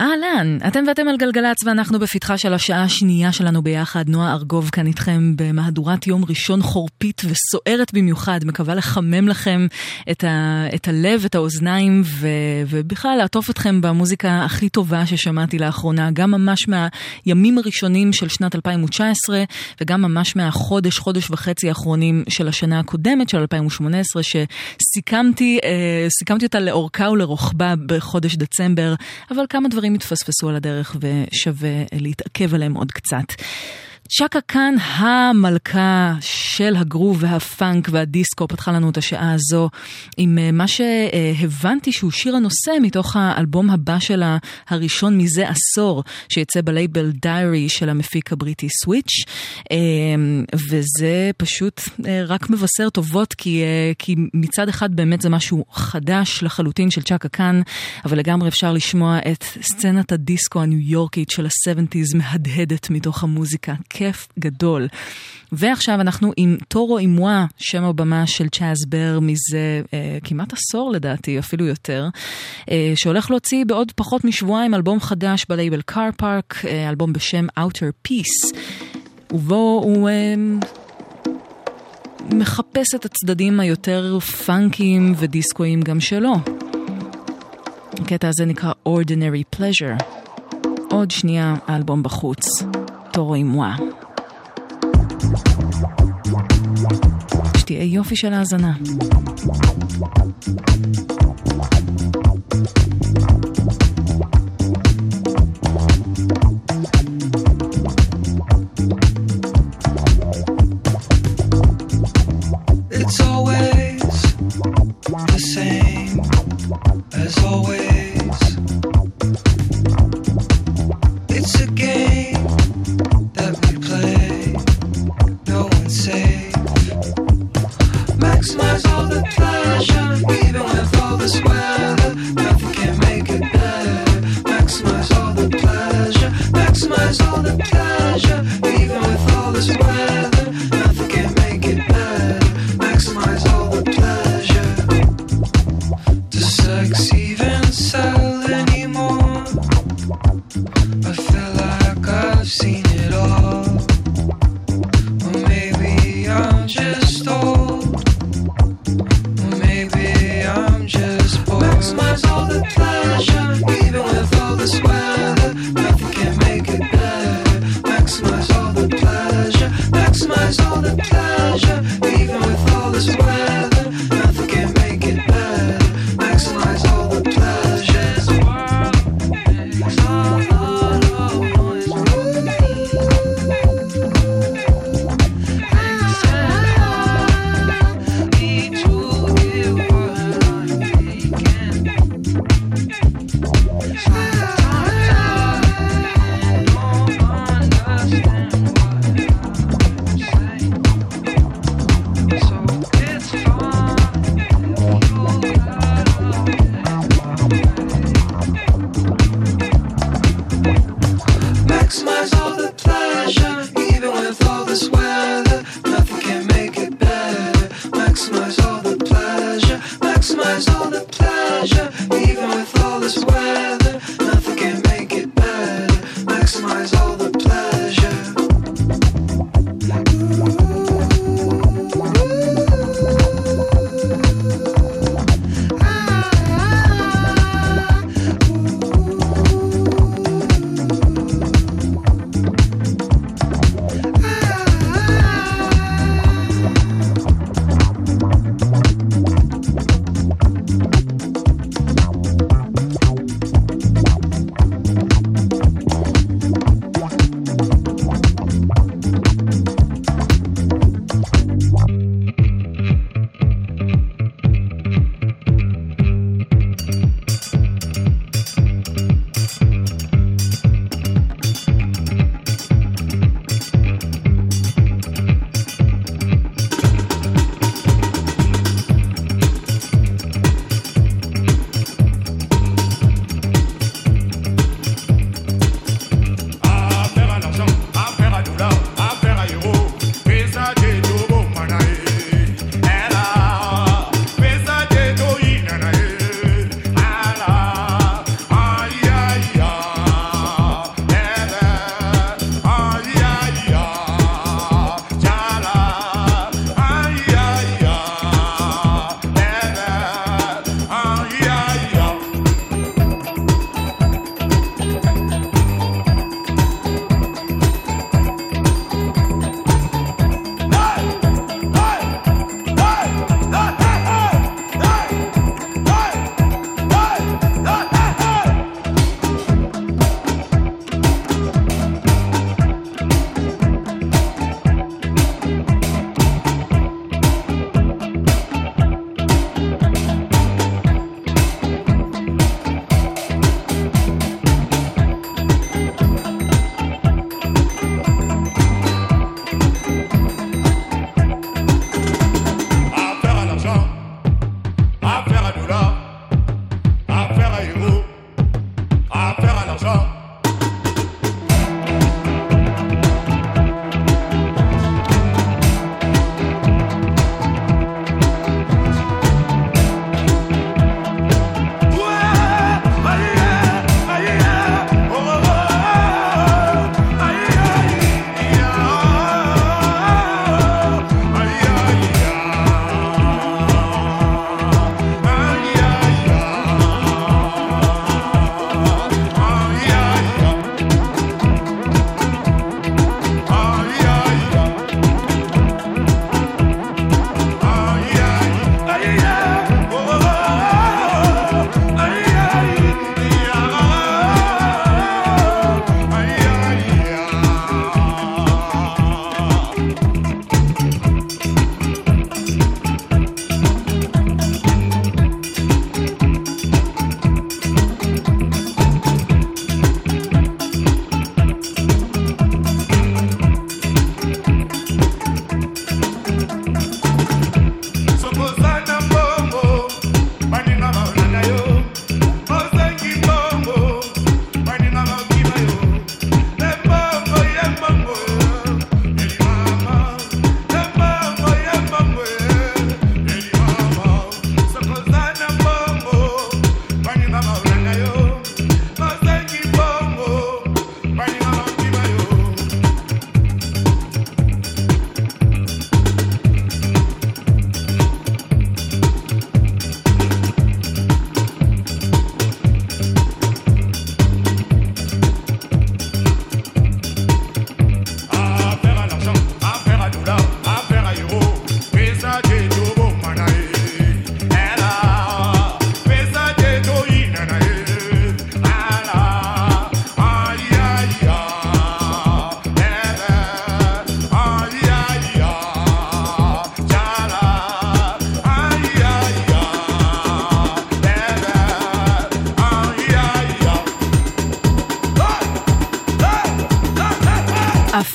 אהלן, אתם ואתם על גלגלץ ואנחנו בפתחה של השעה השנייה שלנו ביחד. נועה ארגוב כאן איתכם במהדורת יום ראשון חורפית וסוערת במיוחד, מקווה לחמם לכם את הלב, את האוזניים ובכלל לעטוף אתכם במוזיקה הכי טובה ששמעתי לאחרונה, גם ממש מהימים הראשונים של שנת 2019 וגם ממש מהחודש, חודש וחצי האחרונים של השנה הקודמת של 2018 שסיכמתי אותה לאורכה ולרוחבה בחודש דצמבר, אבל כמה דברים התפספסו על הדרך ושווה להתעכב עליהם עוד קצת. צ'קה קאן, המלכה של הגרוב והפאנק והדיסקו, פתחה לנו את השעה הזו עם מה שהבנתי שהוא שיר הנושא מתוך האלבום הבא שלה, הראשון מזה עשור, שיצא בלייבל דיירי של המפיק הבריטי סוויץ', וזה פשוט רק מבשר טובות, כי מצד אחד באמת זה משהו חדש לחלוטין של צ'קה קאן, אבל לגמרי אפשר לשמוע את סצנת הדיסקו הניו יורקית של ה-70s מהדהדת מתוך המוזיקה. כיף גדול. ועכשיו אנחנו עם תורו אימואה, שם הבמה של צ'אז בר מזה כמעט עשור לדעתי, אפילו יותר, שהולך להוציא בעוד פחות משבועיים אלבום חדש בלייבל קאר פארק, אלבום בשם Outer Peace, ובו הוא מחפש את הצדדים היותר פאנקים ודיסקויים גם שלו. הקטע הזה נקרא Ordinary Pleasure. עוד שנייה האלבום בחוץ. תורו אימואה. שתהיה יופי של האזנה. It's always the same as always. It's a game that we play. No one's safe. Maximize all the pleasure, even with all this weather. Nothing can make it better. Maximize all the pleasure. Maximize all the pleasure, even with all this weather. Nothing can make it better. Maximize all the pleasure. Does sex even sell anymore? I feel like I've seen it all. Or maybe I'm just old. Or maybe I'm just bored. Maximize all the pleasure, even with all this weather. Nothing can make it better. Maximize all the pleasure. Maximize all the pleasure, even with all this weather. Nothing can make it better. Maximize all the pleasure.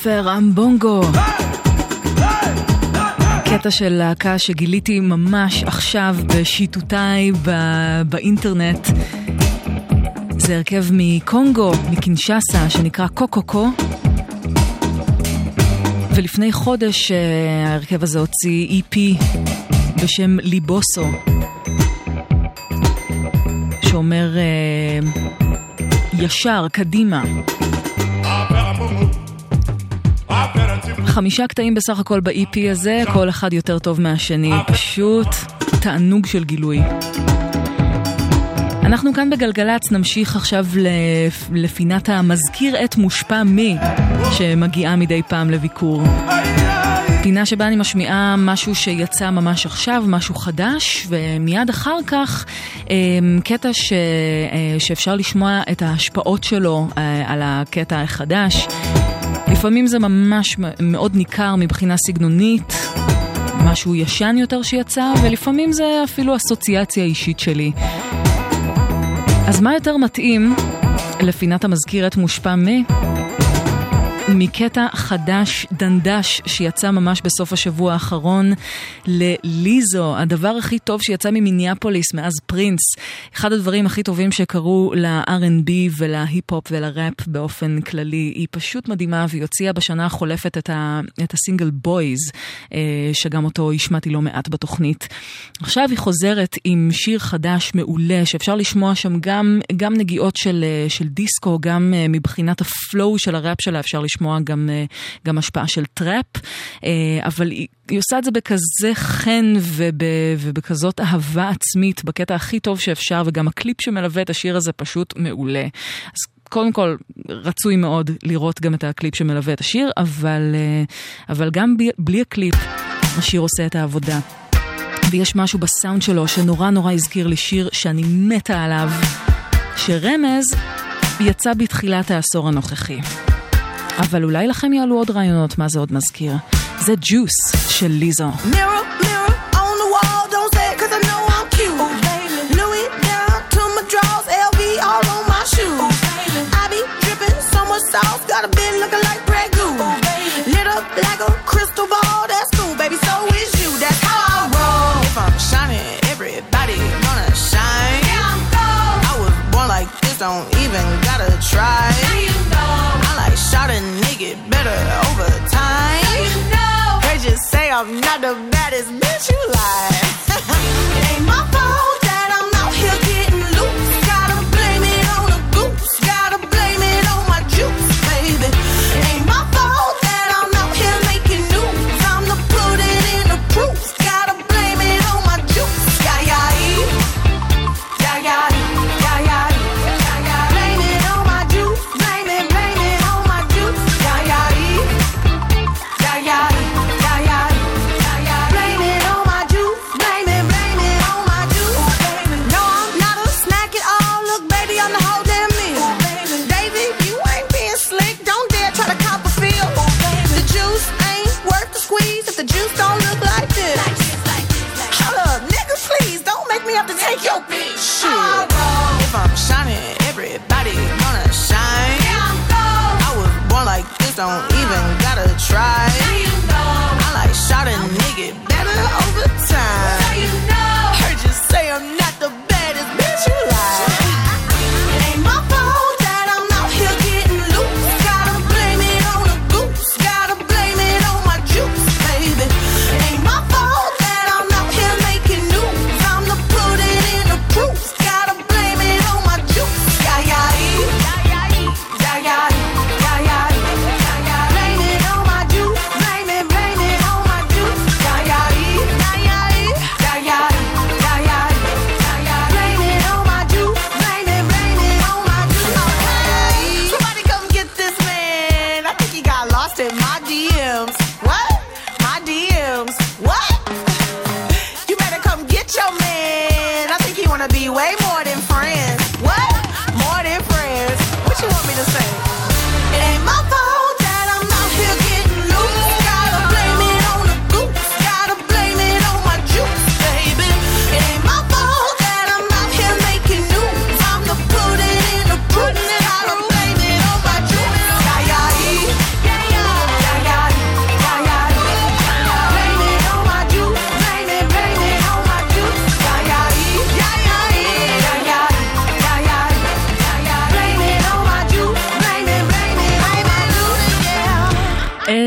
ספר אמבונגו. קטע של להקה שגיליתי ממש עכשיו בשיטותיי באינטרנט. זה הרכב מקונגו, מקינשאסה, שנקרא קוקוקו. ולפני חודש ההרכב הזה הוציא EP בשם ליבוסו, שאומר ישר, קדימה. 5 קטעים בסך הכל ב-EP הזה, כל אחד יותר טוב מהשני, פשוט תענוג של גילוי. אנחנו כאן בגלגלץ נמשיך עכשיו לפינת המזכיר את מושפע מי, שמגיעה מדי פעם לביקור. פינה שבה אני משמיעה משהו שיצא ממש עכשיו, משהו חדש, ומיד אחר כך קטע שאפשר לשמוע את ההשפעות שלו על הקטע החדש. לפעמים זה ממש מאוד ניכר מבחינה סגנונית, משהו ישן יותר שיצא, ולפעמים זה אפילו אסוציאציה אישית שלי. אז מה יותר מתאים לפינת המזכירת מושפע מקטע חדש דנדש שיצא ממש בסוף השבוע האחרון לליזו, הדבר הכי טוב שיצא ממיניאפוליס מאז פרינס, אחד הדברים הכי טובים שקרו ל-R&B ולהיפ-הופ ולראפ באופן כללי. היא פשוט מדהימה, והיא הוציאה בשנה החולפת את הסינגל בויז, שגם אותו השמעתי לא מעט בתוכנית. עכשיו היא חוזרת עם שיר חדש מעולה, שאפשר לשמוע שם גם נגיעות של דיסקו, גם מבחינת הפלואו של הראפ שלה אפשר לשמוע גם השפעה של טראפ, אבל היא עושה את זה בכזה חן ובכזאת אהבה עצמית, בקטע הכי טוב שאפשר, וגם הקליפ שמלווה את השיר הזה פשוט מעולה. אז קודם כל, רצוי מאוד לראות גם את הקליפ שמלווה את השיר, אבל גם בלי הקליפ, השיר עושה את העבודה. ויש משהו בסאונד שלו שנורא נורא הזכיר לי שיר שאני מתה עליו, שרמז יצא בתחילת העשור הנוכחי. אבל אולי לכם יעלו עוד רעיונות מה זה עוד מזכיר. זה ג'וס של ליזו. Don't even gotta try. Now you know I like shouting, make it better over time. Now you know they just say I'm not the baddest bitch you like. It ain't my fault that I'm out here getting loose. Gotta blame it on the goose. Gotta blame it on my juice, baby. It ain't my fault that I'm out here making news. I'm the put it in the proof. Gotta blame it on my juice. Yeah, yeah, yeah, yeah, yeah, yeah. If I'm shining, everybody gonna shine. Yeah, I was born like this, don't even gotta try. Yeah, you know. I like shot a nigga better over time. Yeah, you know. Heard you say I'm not the baddest bitch you like. It ain't my fault that I'm out here getting loose. Gotta blame it on the goose. Gotta blame it on my juice, baby. It ain't my fault that I'm out here making news. I'm the put it in the proof. Blame it on my juice.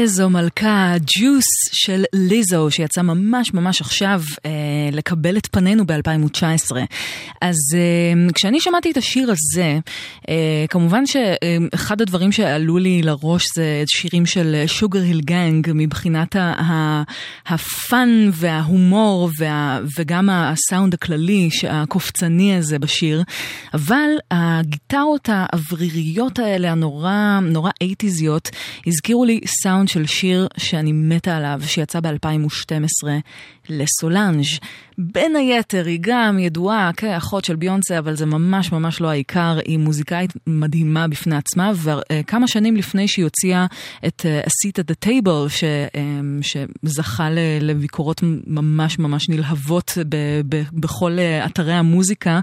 איזו מלכה, ג'וס של ליזו, שיצא ממש ממש עכשיו לקבל את פנינו ב-2019. אז כשאני שמעתי את השיר הזה, כמובן שאחד הדברים שעלו לי לראש זה שירים של שוגר היל גנג, מבחינת הפאן וההומור וגם הסאונד הכללי הקופצני הזה בשיר, אבל הגיטרות האווריריות האלה, נורא 80s, הזכירו לי סאונד של שיר שאני מתה עליו, שיצא ב-2012 לסולנג'. בין היתר היא גם ידועה כאחות של ביונסה, אבל זה ממש ממש לא העיקר, היא מוזיקאית מדהימה בפני עצמה, וכמה שנים לפני שהיא הוציאה את A Seat at the Table, שזכה לביקורות ממש ממש נלהבות בכל אתרי המוזיקה,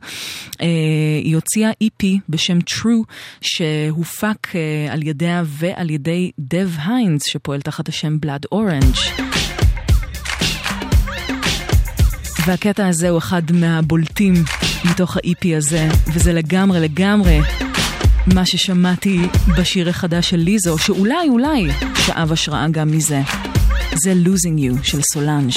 היא הוציאה EP בשם True, שהופק על ידיה ועל ידי דב היינס, שפועל תחת השם Blood Orange. והקטע הזה הוא אחד מהבולטים מתוך ה-EP הזה, וזה לגמרי לגמרי מה ששמעתי בשיר החדש של ליזו, שאולי שאב השראה גם מזה. זה Losing You של סולנג'.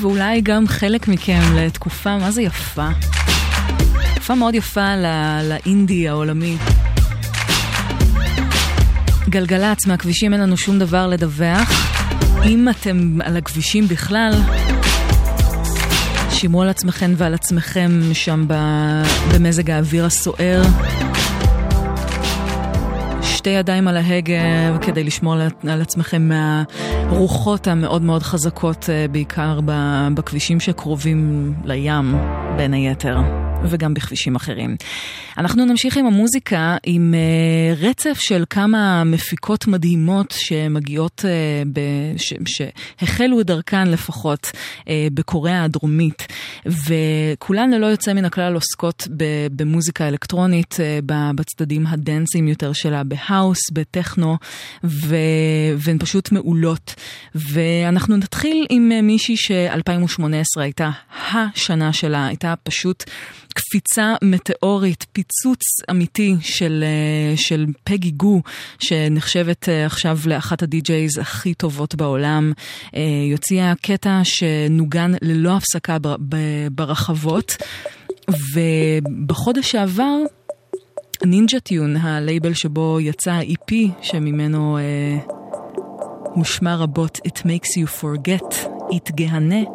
ואולי גם חלק מכם לתקופה, מה זה יפה? תקופה מאוד יפה לאינדי העולמי. גלגלץ, מהכבישים אין לנו שום דבר לדווח. אם אתם על הכבישים בכלל, שימו על עצמכם ועל עצמכם שם במזג האוויר הסוער. שתי ידיים על ההגה כדי לשמור על עצמכם מהרוחות המאוד מאוד חזקות, בעיקר בכבישים שקרובים לים בין היתר, וגם בכבישים אחרים. אנחנו נמשיך עם המוזיקה, עם רצף של כמה מפיקות מדהימות שמגיעות, שהחלו דרכן לפחות בקוריאה הדרומית, וכולן ללא יוצא מן הכלל עוסקות במוזיקה אלקטרונית, בצדדים הדנסים יותר שלה, בהאוס, בטכנו, והן פשוט מעולות. ואנחנו נתחיל עם מישהי ש-2018 הייתה השנה שלה, הייתה פשוט קפיצה מטאורית, פיצוץ אמיתי של פגי גו, שנחשבת עכשיו לאחת הדי-ג'ייז הכי טובות בעולם. יוציאה קטע שנוגן ללא הפסקה ברחבות, ובחודש שעבר נינג'ה טיון, הלייבל שבו יצא ה-EP שממנו מושמע רבות It Makes You Forget, It Gehane,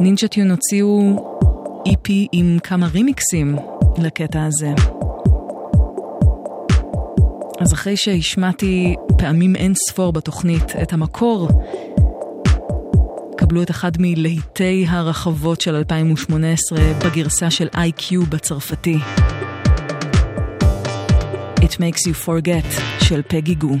נינג'ה טיון הוציאו איפי עם כמה רימיקסים לקטע הזה. אז אחרי שהשמעתי פעמים אין ספור בתוכנית את המקור, קבלו את אחד מלהיטי הרחבות של 2018 בגרסה של IQ בצרפתי, It Makes You Forget של פגי גו.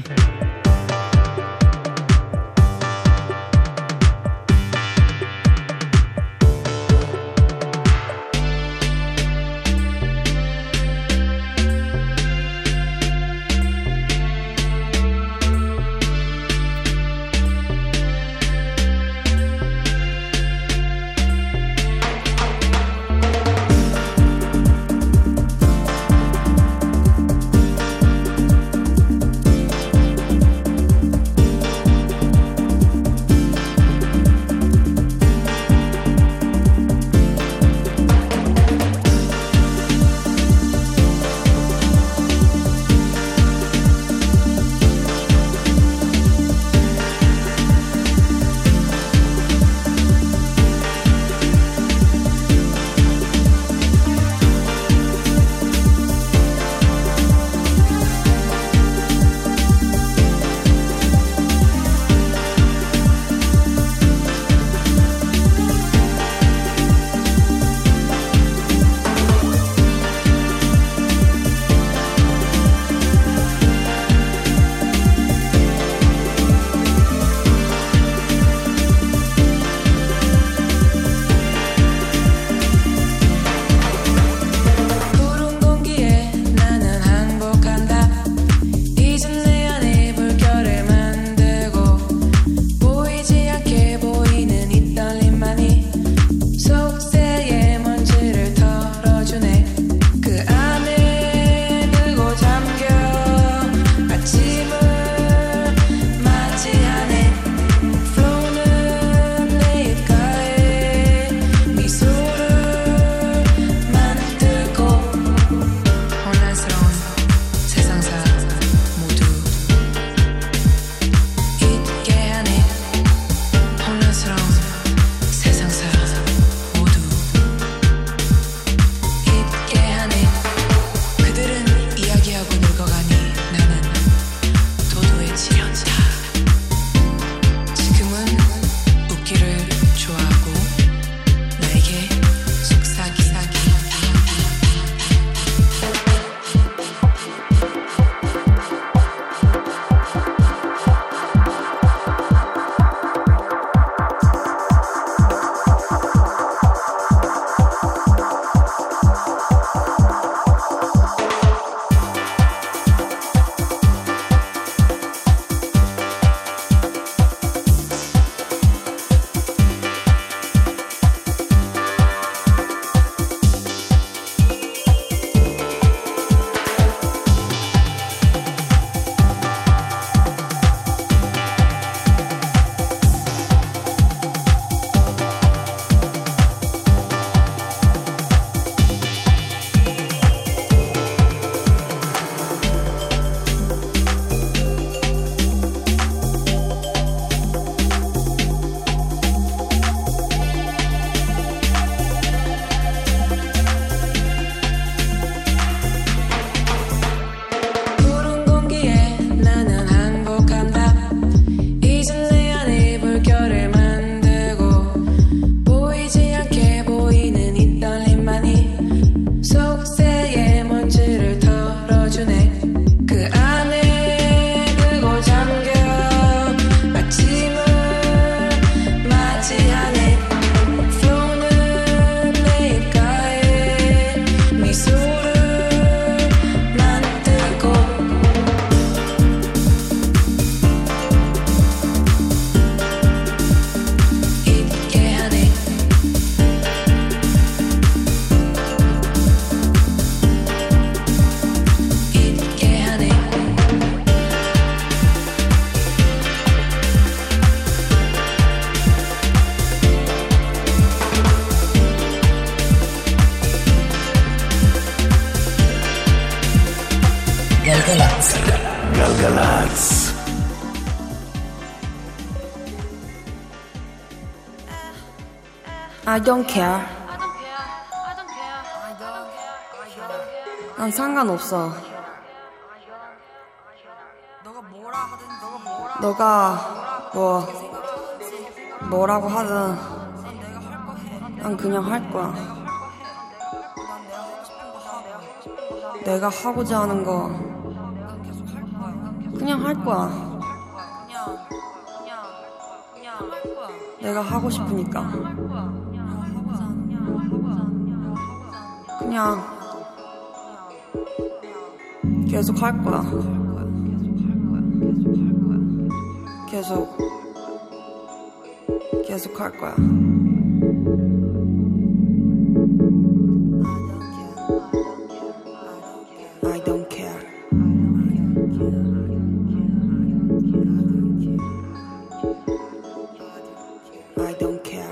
גלגלץ. I don't care. 난 상관없어. 너가 뭐라고 하든 난 그냥 할 거야. 내가 하고자 하는 거 그냥 할 거야. 내가 하고 싶으니까. 그냥 계속 할 거야. 계속 할 거야. I don't care. I don't care.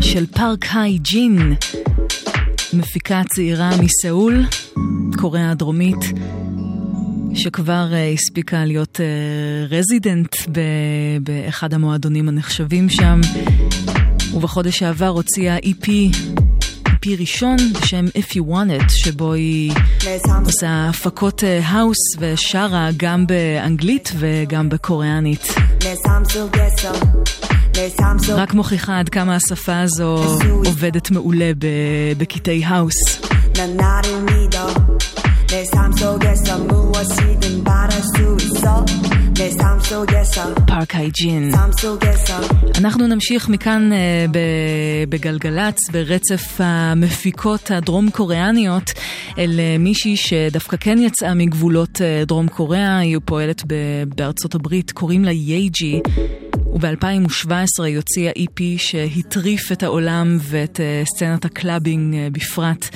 של פארק היי ג'ין, מפיקה צעירה מסאול, קוריאה הדרומית, שכבר הספיקה להיות רזידנט באחד המועדונים הנחשבים שם, ובחודש שעבר הוציאה EP ראשון בשם If You Want It, שבו היא עושה הפקות האוס ושרה גם באנגלית וגם בקוריאנית. רק מוכיחה עד כמה השפה הזו עובדת מעולה בקטעי האוס. פארק היי ג'ין. אנחנו נמשיך מכאן בגלגלץ, ברצף המפיקות הדרום קוריאניות, אל מישהי שדווקא כן יצאה מגבולות דרום קוריאה, היא פועלת בארצות הברית, קוראים לה ייג'י. וב-2017 יוציא ה-EP שהטריף את העולם ואת סצנת הקלאבינג בפרט.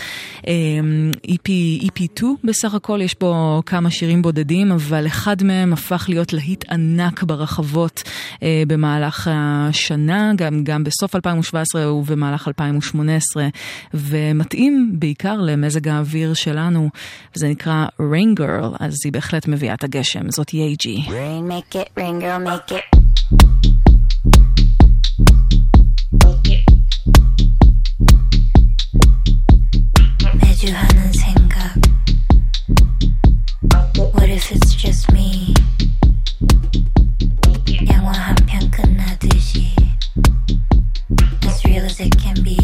EP2 בסך הכל, יש בו כמה שירים בודדים, אבל אחד מהם הפך להיות להיט ענק ברחבות במהלך השנה, גם בסוף 2017 ובמהלך 2018, ומתאים בעיקר למזג האוויר שלנו, וזה נקרא Rain Girl, אז היא בהחלט מביאה את הגשם, זאת יאג'י. Rain, make it, rain girl, make it. Did you Hannah's hang up? What if it's just me? As real as it can be.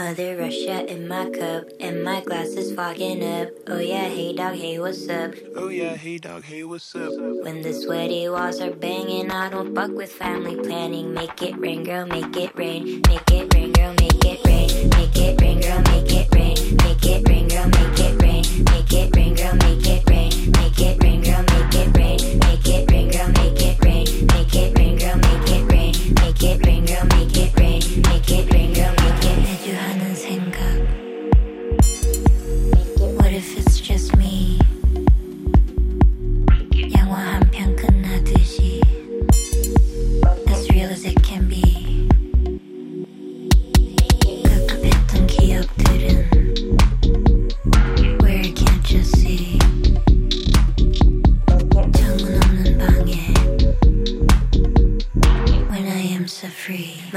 Mother Russia in my cup, and my glass is fogging up. Oh yeah, hey dog, hey what's up? Oh yeah, hey dog, hey what's up? When the sweaty walls are banging, I don't fuck with family planning. Make it rain, girl, make it rain. Make it rain, girl, make it rain. Make it rain, girl, make it rain. Make it rain, girl, make it rain. Make it rain, girl, make it rain. Make it rain, girl, make it rain. Make it rain, girl, make it rain. Make it rain, girl, make it rain. Make it rain, girl, make it rain. Make it rain, girl, make it rain. Johanna's hang up. What if it's just me? As real as it can be. Where you can't just see. Free.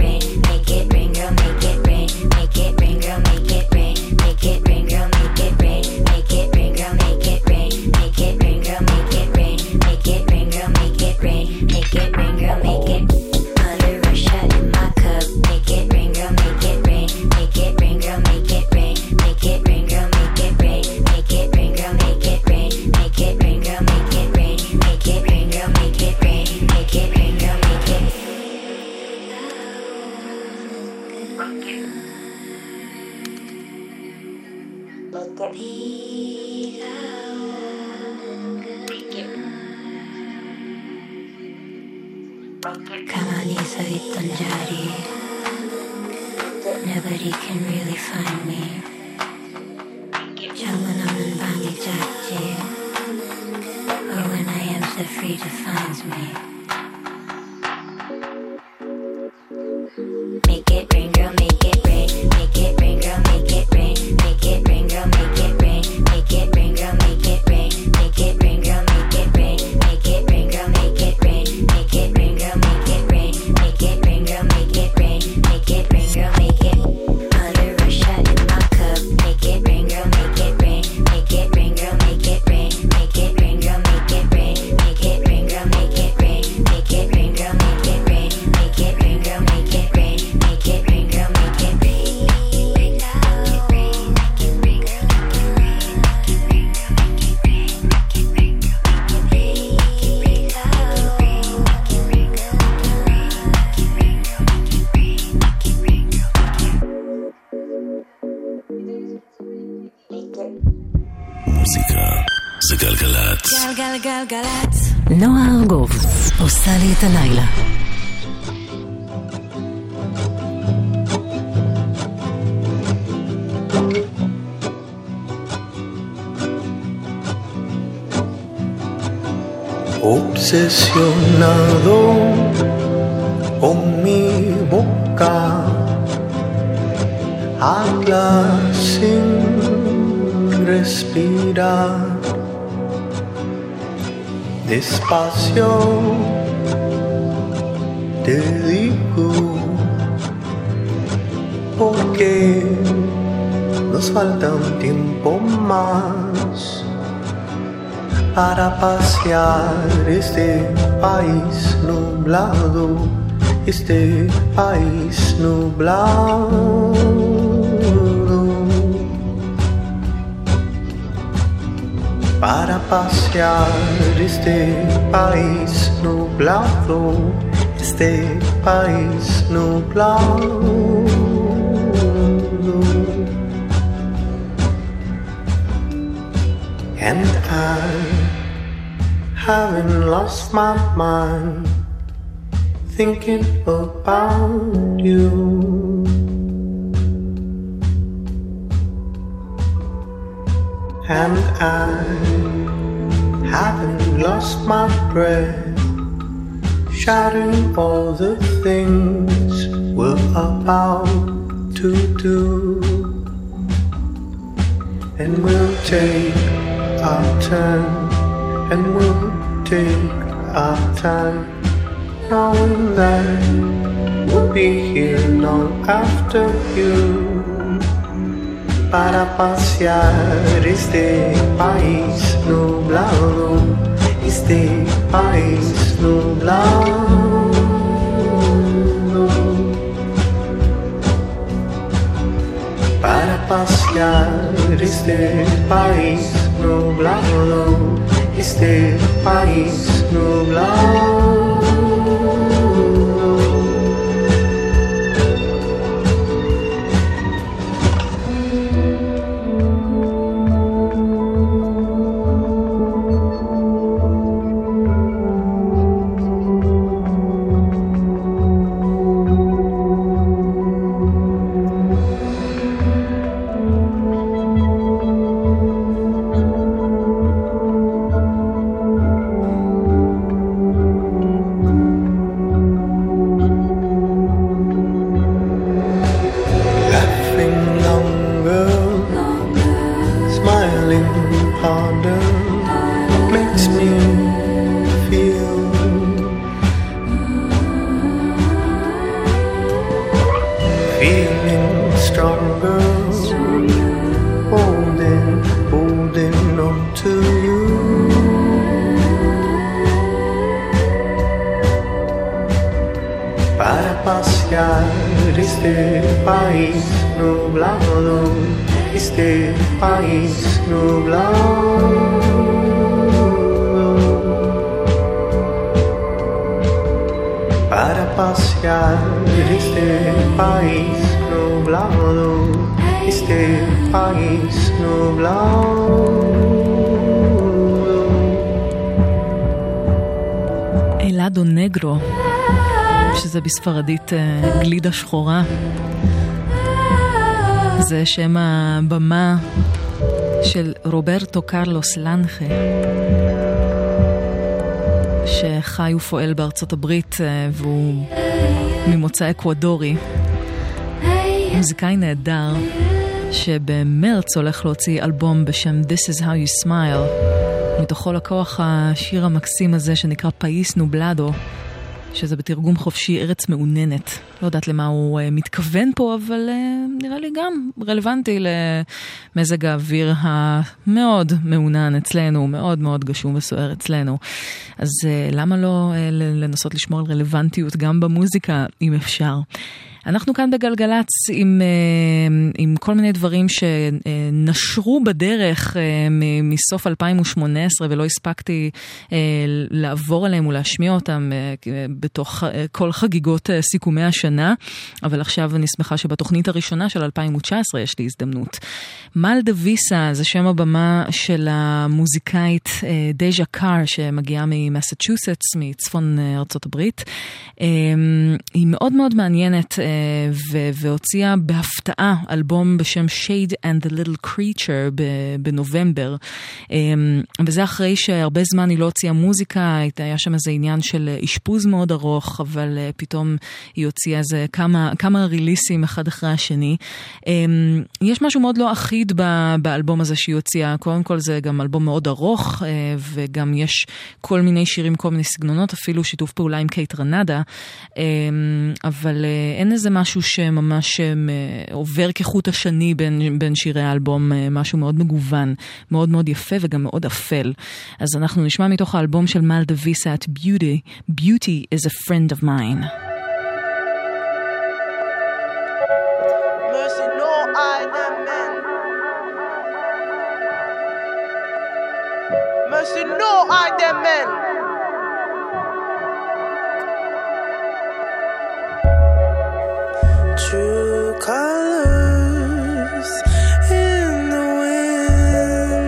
rain. Make it rain, girl, make it rain. Make it rain, girl, make it rain. Make it rain, girl, make it rain. Make it rain, girl, make it rain. Make it rain, girl, make it rain. Make it rain, girl, make it rain. Make it rain, girl, make it rain. גלגלץ, נועה ארגוב עושה לי את הלילה. Obsesionado con mi boca habla sin respirar. Despacio te digo porque nos falta un tiempo más para pasear este país nublado, este país nublado. Para pasear este país nublado, este país nublado. And I, having lost my mind, thinking about you. And I, having lost my breath, shouting all the things we're about to do. And we'll take our time, and we'll take our time, knowing that we'll be here long after you. Para pasear este país nublado, este país nublado. Para pasear este país nublado, este país nublado. בספרדית גלידה שחורה, זה שם הבמה של רוברטו קרלוס לנחה, שחי ופועל בארצות הברית והוא ממוצא אקוודורי, מוזיקאי נהדר שבמרץ הולך להוציא אלבום בשם This Is How You Smile, מתוכו לקוח השיר המקסים הזה שנקרא פאיס נובלדו, שזה בתרגום חופשי ארץ מעוננת. לא יודעת למה הוא מתכוון פה, אבל נראה לי גם רלוונטי למזג האוויר המאוד מעונן אצלנו, מאוד מאוד גשום וסוער אצלנו. אז למה לא לנסות לשמור על רלוונטיות גם במוזיקה, אם אפשר? אנחנו כאן בגלגלץ עם כל מיני דברים שנשרו בדרך מסוף 2018 ולא הספקתי לעבור עליהם ולהשמיע אותם בתוך כל חגיגות סיכומי השנה, אבל עכשיו אני שמחה שבתוכנית הראשונה של 2019 יש לי הזדמנות. מלדה ויסה זה שם הבמה של המוזיקאית דז'ה קאר שמגיעה ממסצ'וסטס, מצפון ארצות הברית. היא מאוד מאוד מעניינת והוציאה בהפתעה אלבום בשם Shade and the Little Creature בנובמבר, וזה אחרי שהרבה זמן היא לא הוציאה מוזיקה, היה שם איזה עניין של אשפוז מאוד ארוך, אבל פתאום היא הוציאה איזה כמה ריליסים אחד אחרי השני. יש משהו מאוד לא אחיד באלבום הזה שהיא הוציאה, קודם כל זה גם אלבום מאוד ארוך, וגם יש כל מיני שירים, כל מיני סגנונות, אפילו שיתוף פעולה עם קייט רנדה, אבל אין איזה משהו שממש עובר כחוט השני בין שירי האלבום, משהו מאוד מגוון, מאוד מאוד יפה וגם מאוד אפל. אז אנחנו נשמע מתוך האלבום של מל דוויסה את Beauty, Beauty is a Friend of Mine. Mercy, no, I them men. True colors in the wind.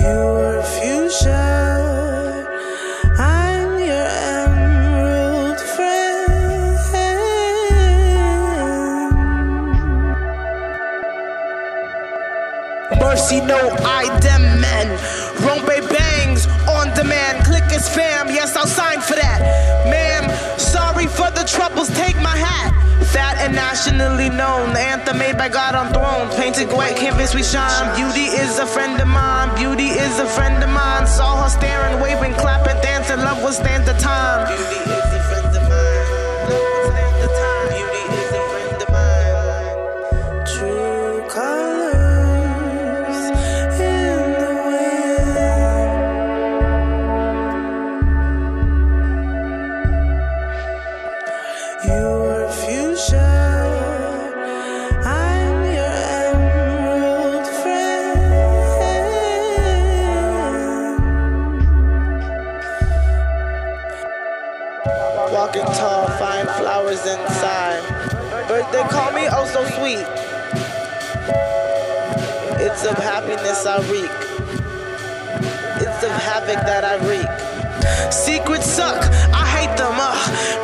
You were fuchsia. Mercy, no, I them men. Rompe bangs on demand. Click is fam, yes, I'll sign for that. Ma'am, sorry for the troubles, take my hat. Fat and nationally known. The anthem made by God on throne. Painted white canvas, we shine. Beauty is a friend of mine. Beauty is a friend of mine. Saw her staring, waving, clapping, dancing. Love will stand the time. Beauty is a friend of mine. Love will stand the time. Beauty is a friend of mine. True color. Inside, but they call me oh so sweet. It's of happiness I reek. It's of havoc that I wreak. Secrets suck, I hate them.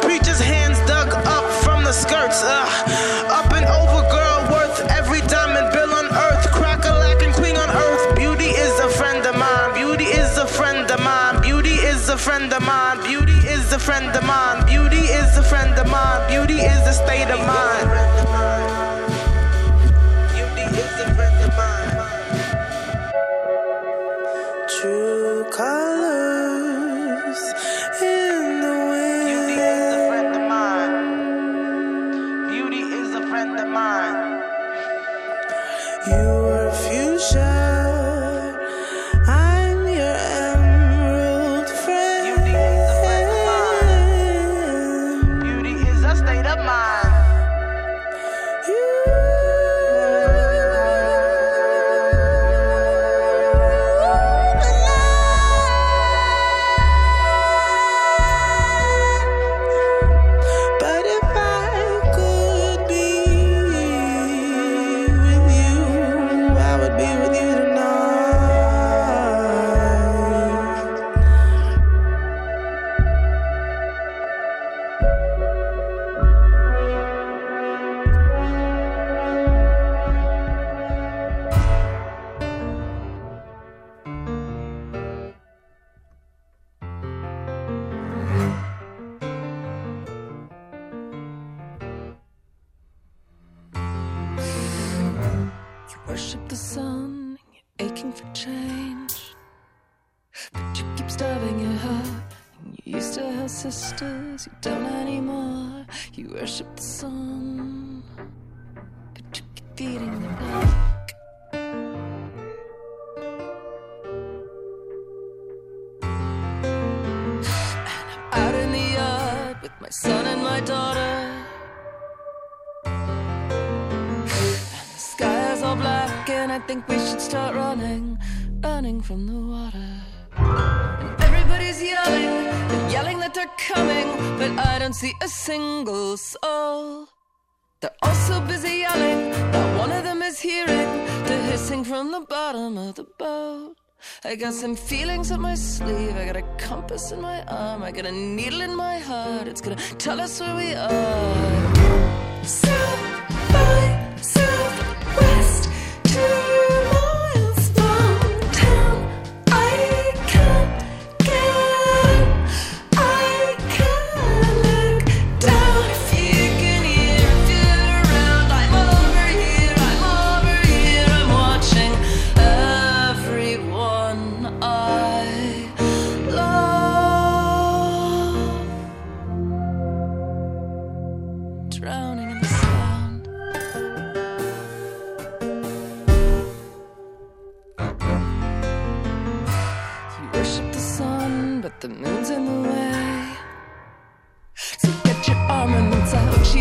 Preacher's hands dug up from the skirts. Up and over, girl, worth every diamond bill on earth. Crack-a-lack and queen on earth. Beauty is a friend of mine. Beauty is a friend of mine. Beauty is a friend of mine. Beauty is a friend of mine. Beauty is a friend of mine. Beauty is a state of mind. Beauty is a friend of mine. True colors in the wind. Beauty is a friend of mine. Beauty is a friend of mine. You were fuchsia. You don't anymore. You worship the sun, but you keep feeding the dark. And I'm out in the yard with my son and my daughter, and the sky is all black, and I think we should start running, running from the water. And everybody's yelling, they're yelling that they're coming, but I don't see a single soul. They're all so busy yelling, not one of them is hearing the hissing from the bottom of the boat. I got some feelings up my sleeve, I got a compass in my arm, I got a needle in my heart, it's gonna tell us where we are. South by Southwest, 2 miles from town. I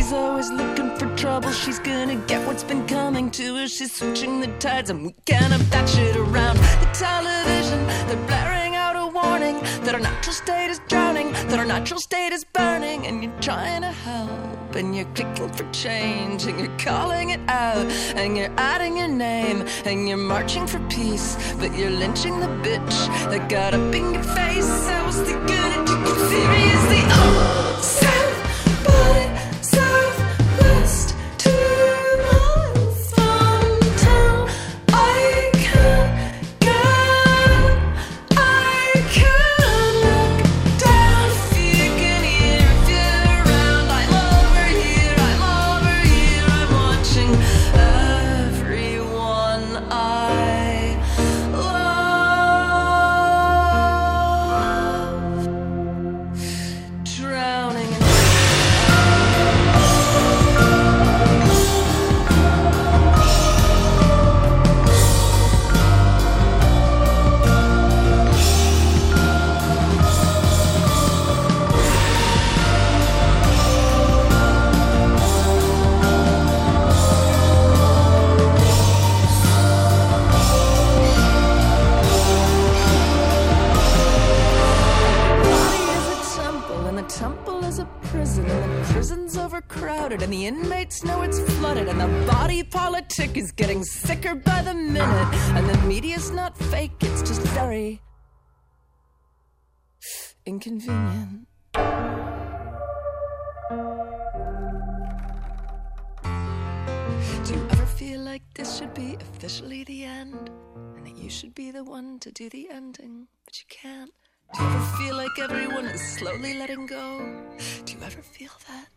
She's always looking for trouble. She's gonna get what's been coming to her. She's switching the tides and we can't have that shit around. The television, they're blaring out a warning that our natural state is drowning, that our natural state is burning. And you're trying to help and you're clicking for change and you're calling it out and you're adding your name and you're marching for peace, but you're lynching the bitch that got up in your face. I was the good and you could seriously South by Southwest, 2 miles from town. I can't look down. If you can hear, if you're around, I'm over here, I'm watching everyone I love drowning in. Body is a temple and the temple is a prison and the prison's overcrowded and the inmates know it's flooded and the body politic is getting sicker by the minute and the media's not fake, it's just very inconvenient. Do you ever feel like this should be officially the end and that you should be the one to do the ending, but you can't? Do you ever feel like everyone is slowly letting go? Do you ever feel that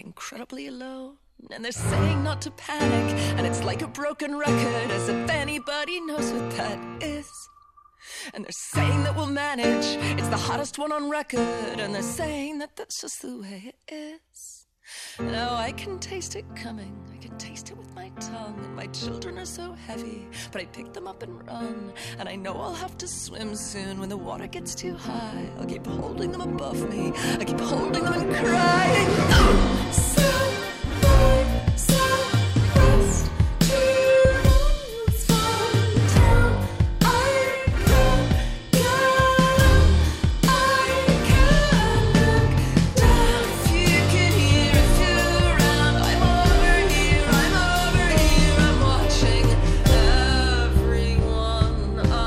incredibly alone? And they're saying not to panic, and it's like a broken record, as if anybody knows what that is. And they're saying that we'll manage, it's the hottest one on record, and they're saying that that's just the way it is. No, I can taste it coming, I can taste it with my tongue. And my children are so heavy, but I pick them up and run. And I know I'll have to swim soon. When the water gets too high, I'll keep holding them above me, I keep holding them and crying. South by Southwest, 2 miles from town. I can't look down. If you can hear, if you're around, I'm over here, I'm watching everyone I love, everyone I love.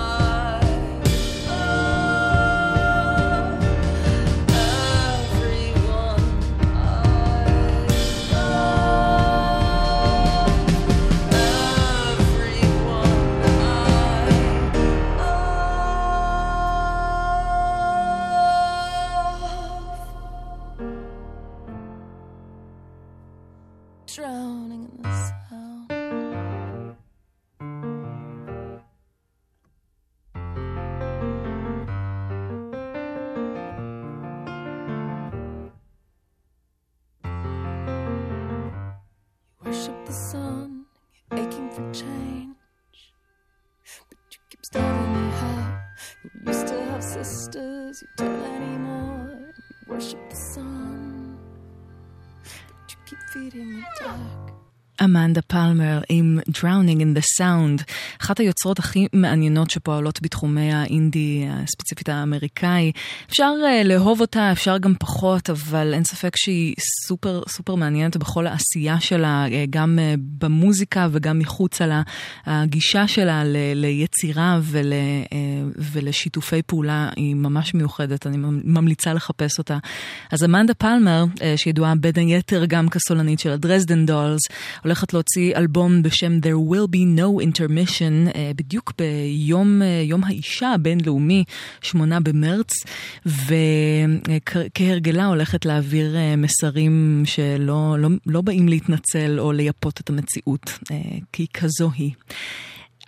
Drowning in the sound. You worship the sun, you're aching for change, but you keep starting how you used to have sisters, you don't anymore. You worship the sun, but you keep feeding the dark. אמנדה פלמר עם Drowning in the Sound, אחת היוצרות הכי מעניינות שפועלות בתחומי האינדי, הספציפית האמריקאי. אפשר לאהוב אותה, אפשר גם פחות, אבל אין ספק שהיא סופר סופר מעניינת בכל העשייה שלה, גם במוזיקה וגם מחוץ לה. הגישה שלה ליצירה ולשיתופי פעולה היא ממש מיוחדת, אני ממליצה לחפש אותה. אז אמנדה פלמר, שידועה בין היתר גם כסולנית של הדרזדן דולס, הולכת להוציא אלבום בשם There Will Be No Intermission, בדיוק ביום האישה הבינלאומי, 8 במרץ, וכהרגלה הולכת להעביר מסרים שלא באים להתנצל או לייפות את המציאות, כי כזו היא.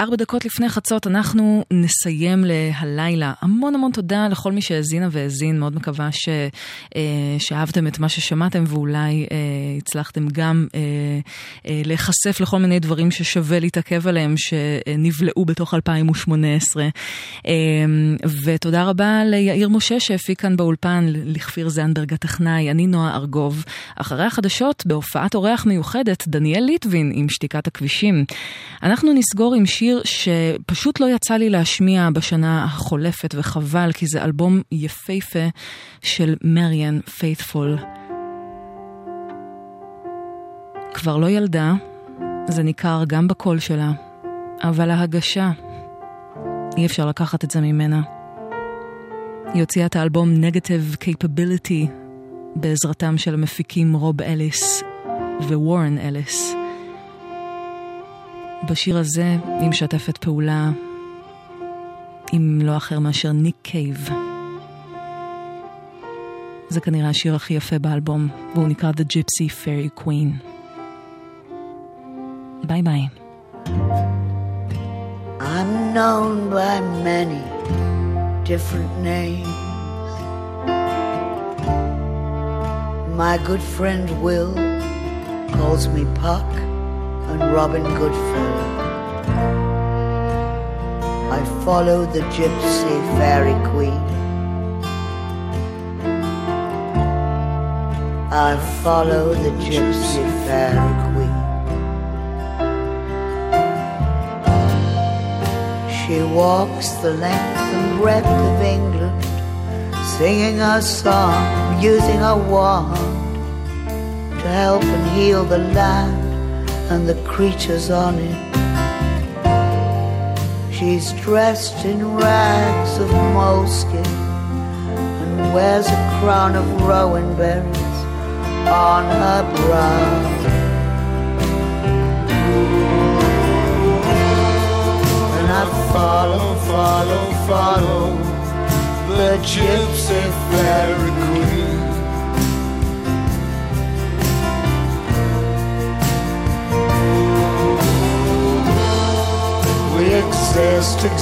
4 דקות לפני חצות אנחנו נסיים להלילה. המון המון תודה לכל מי שהאזינה והאזין. מאוד מקווה שאהבתם את מה ששמעתם, ואולי הצלחתם גם להיחשף לכל מיני דברים ששווה להתעכב עליהם, שנבלעו בתוך 2018. ותודה רבה ליאיר משה שהפיק כאן באולפן, לכפיר זנדברג הטכנאי. אני נועה ארגוב. אחרי החדשות, בהופעת אורח מיוחדת, דניאל ליטבין עם שתיקת הכבישים. אנחנו נסגור עם שיר שפשוט לא יצא לי להשמיע בשנה החולפת, וחבל, כי זה אלבום יפהפה של מריאן פייתפול. כבר לא ילדה, זה ניכר גם בקול שלה, אבל ההגשה, אי אפשר לקחת את זה ממנה. היא הוציאה את האלבום Negative Capability בעזרתם של המפיקים רוב אליס ווורן אליס. בשיר הזה היא משתפת פעולה עם לא אחר מאשר ניק קייב. זה כנראה השיר הכי יפה באלבום, והוא נקרא The Gypsy Fairy Queen. ביי ביי. I'm known by many different names. My good friend Will calls me Puck and Robin Goodfellow. I follow the gypsy fairy queen. I follow the gypsy fairy queen. She walks the length and breadth of England, singing her song, using her wand to help and heal the land and the creatures on it. She's dressed in rags of moleskin and wears a crown of rowan berries on her brow. And I follow the gypsy fairy queen. We exist in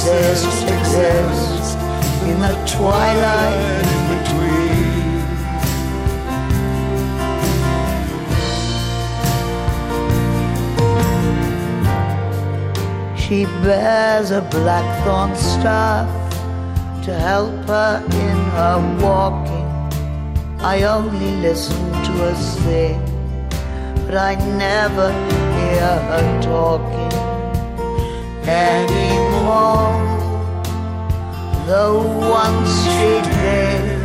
the twilight in between. She bears a blackthorn staff to help her in her walking. I only listen to her sing, but I never hear her talking anymore. The ones she did,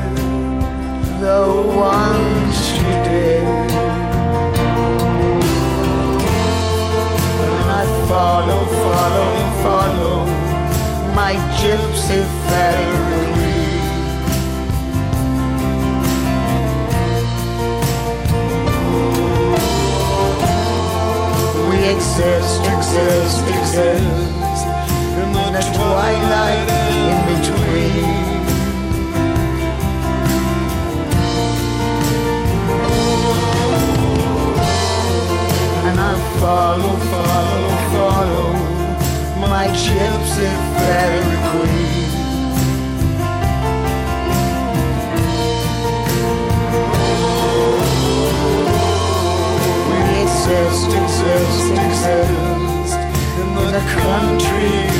the ones she did. And I follow my gypsy fairy queen. We exist in the twilight in between. And I follow my gypsy fairy queen. We exist in the country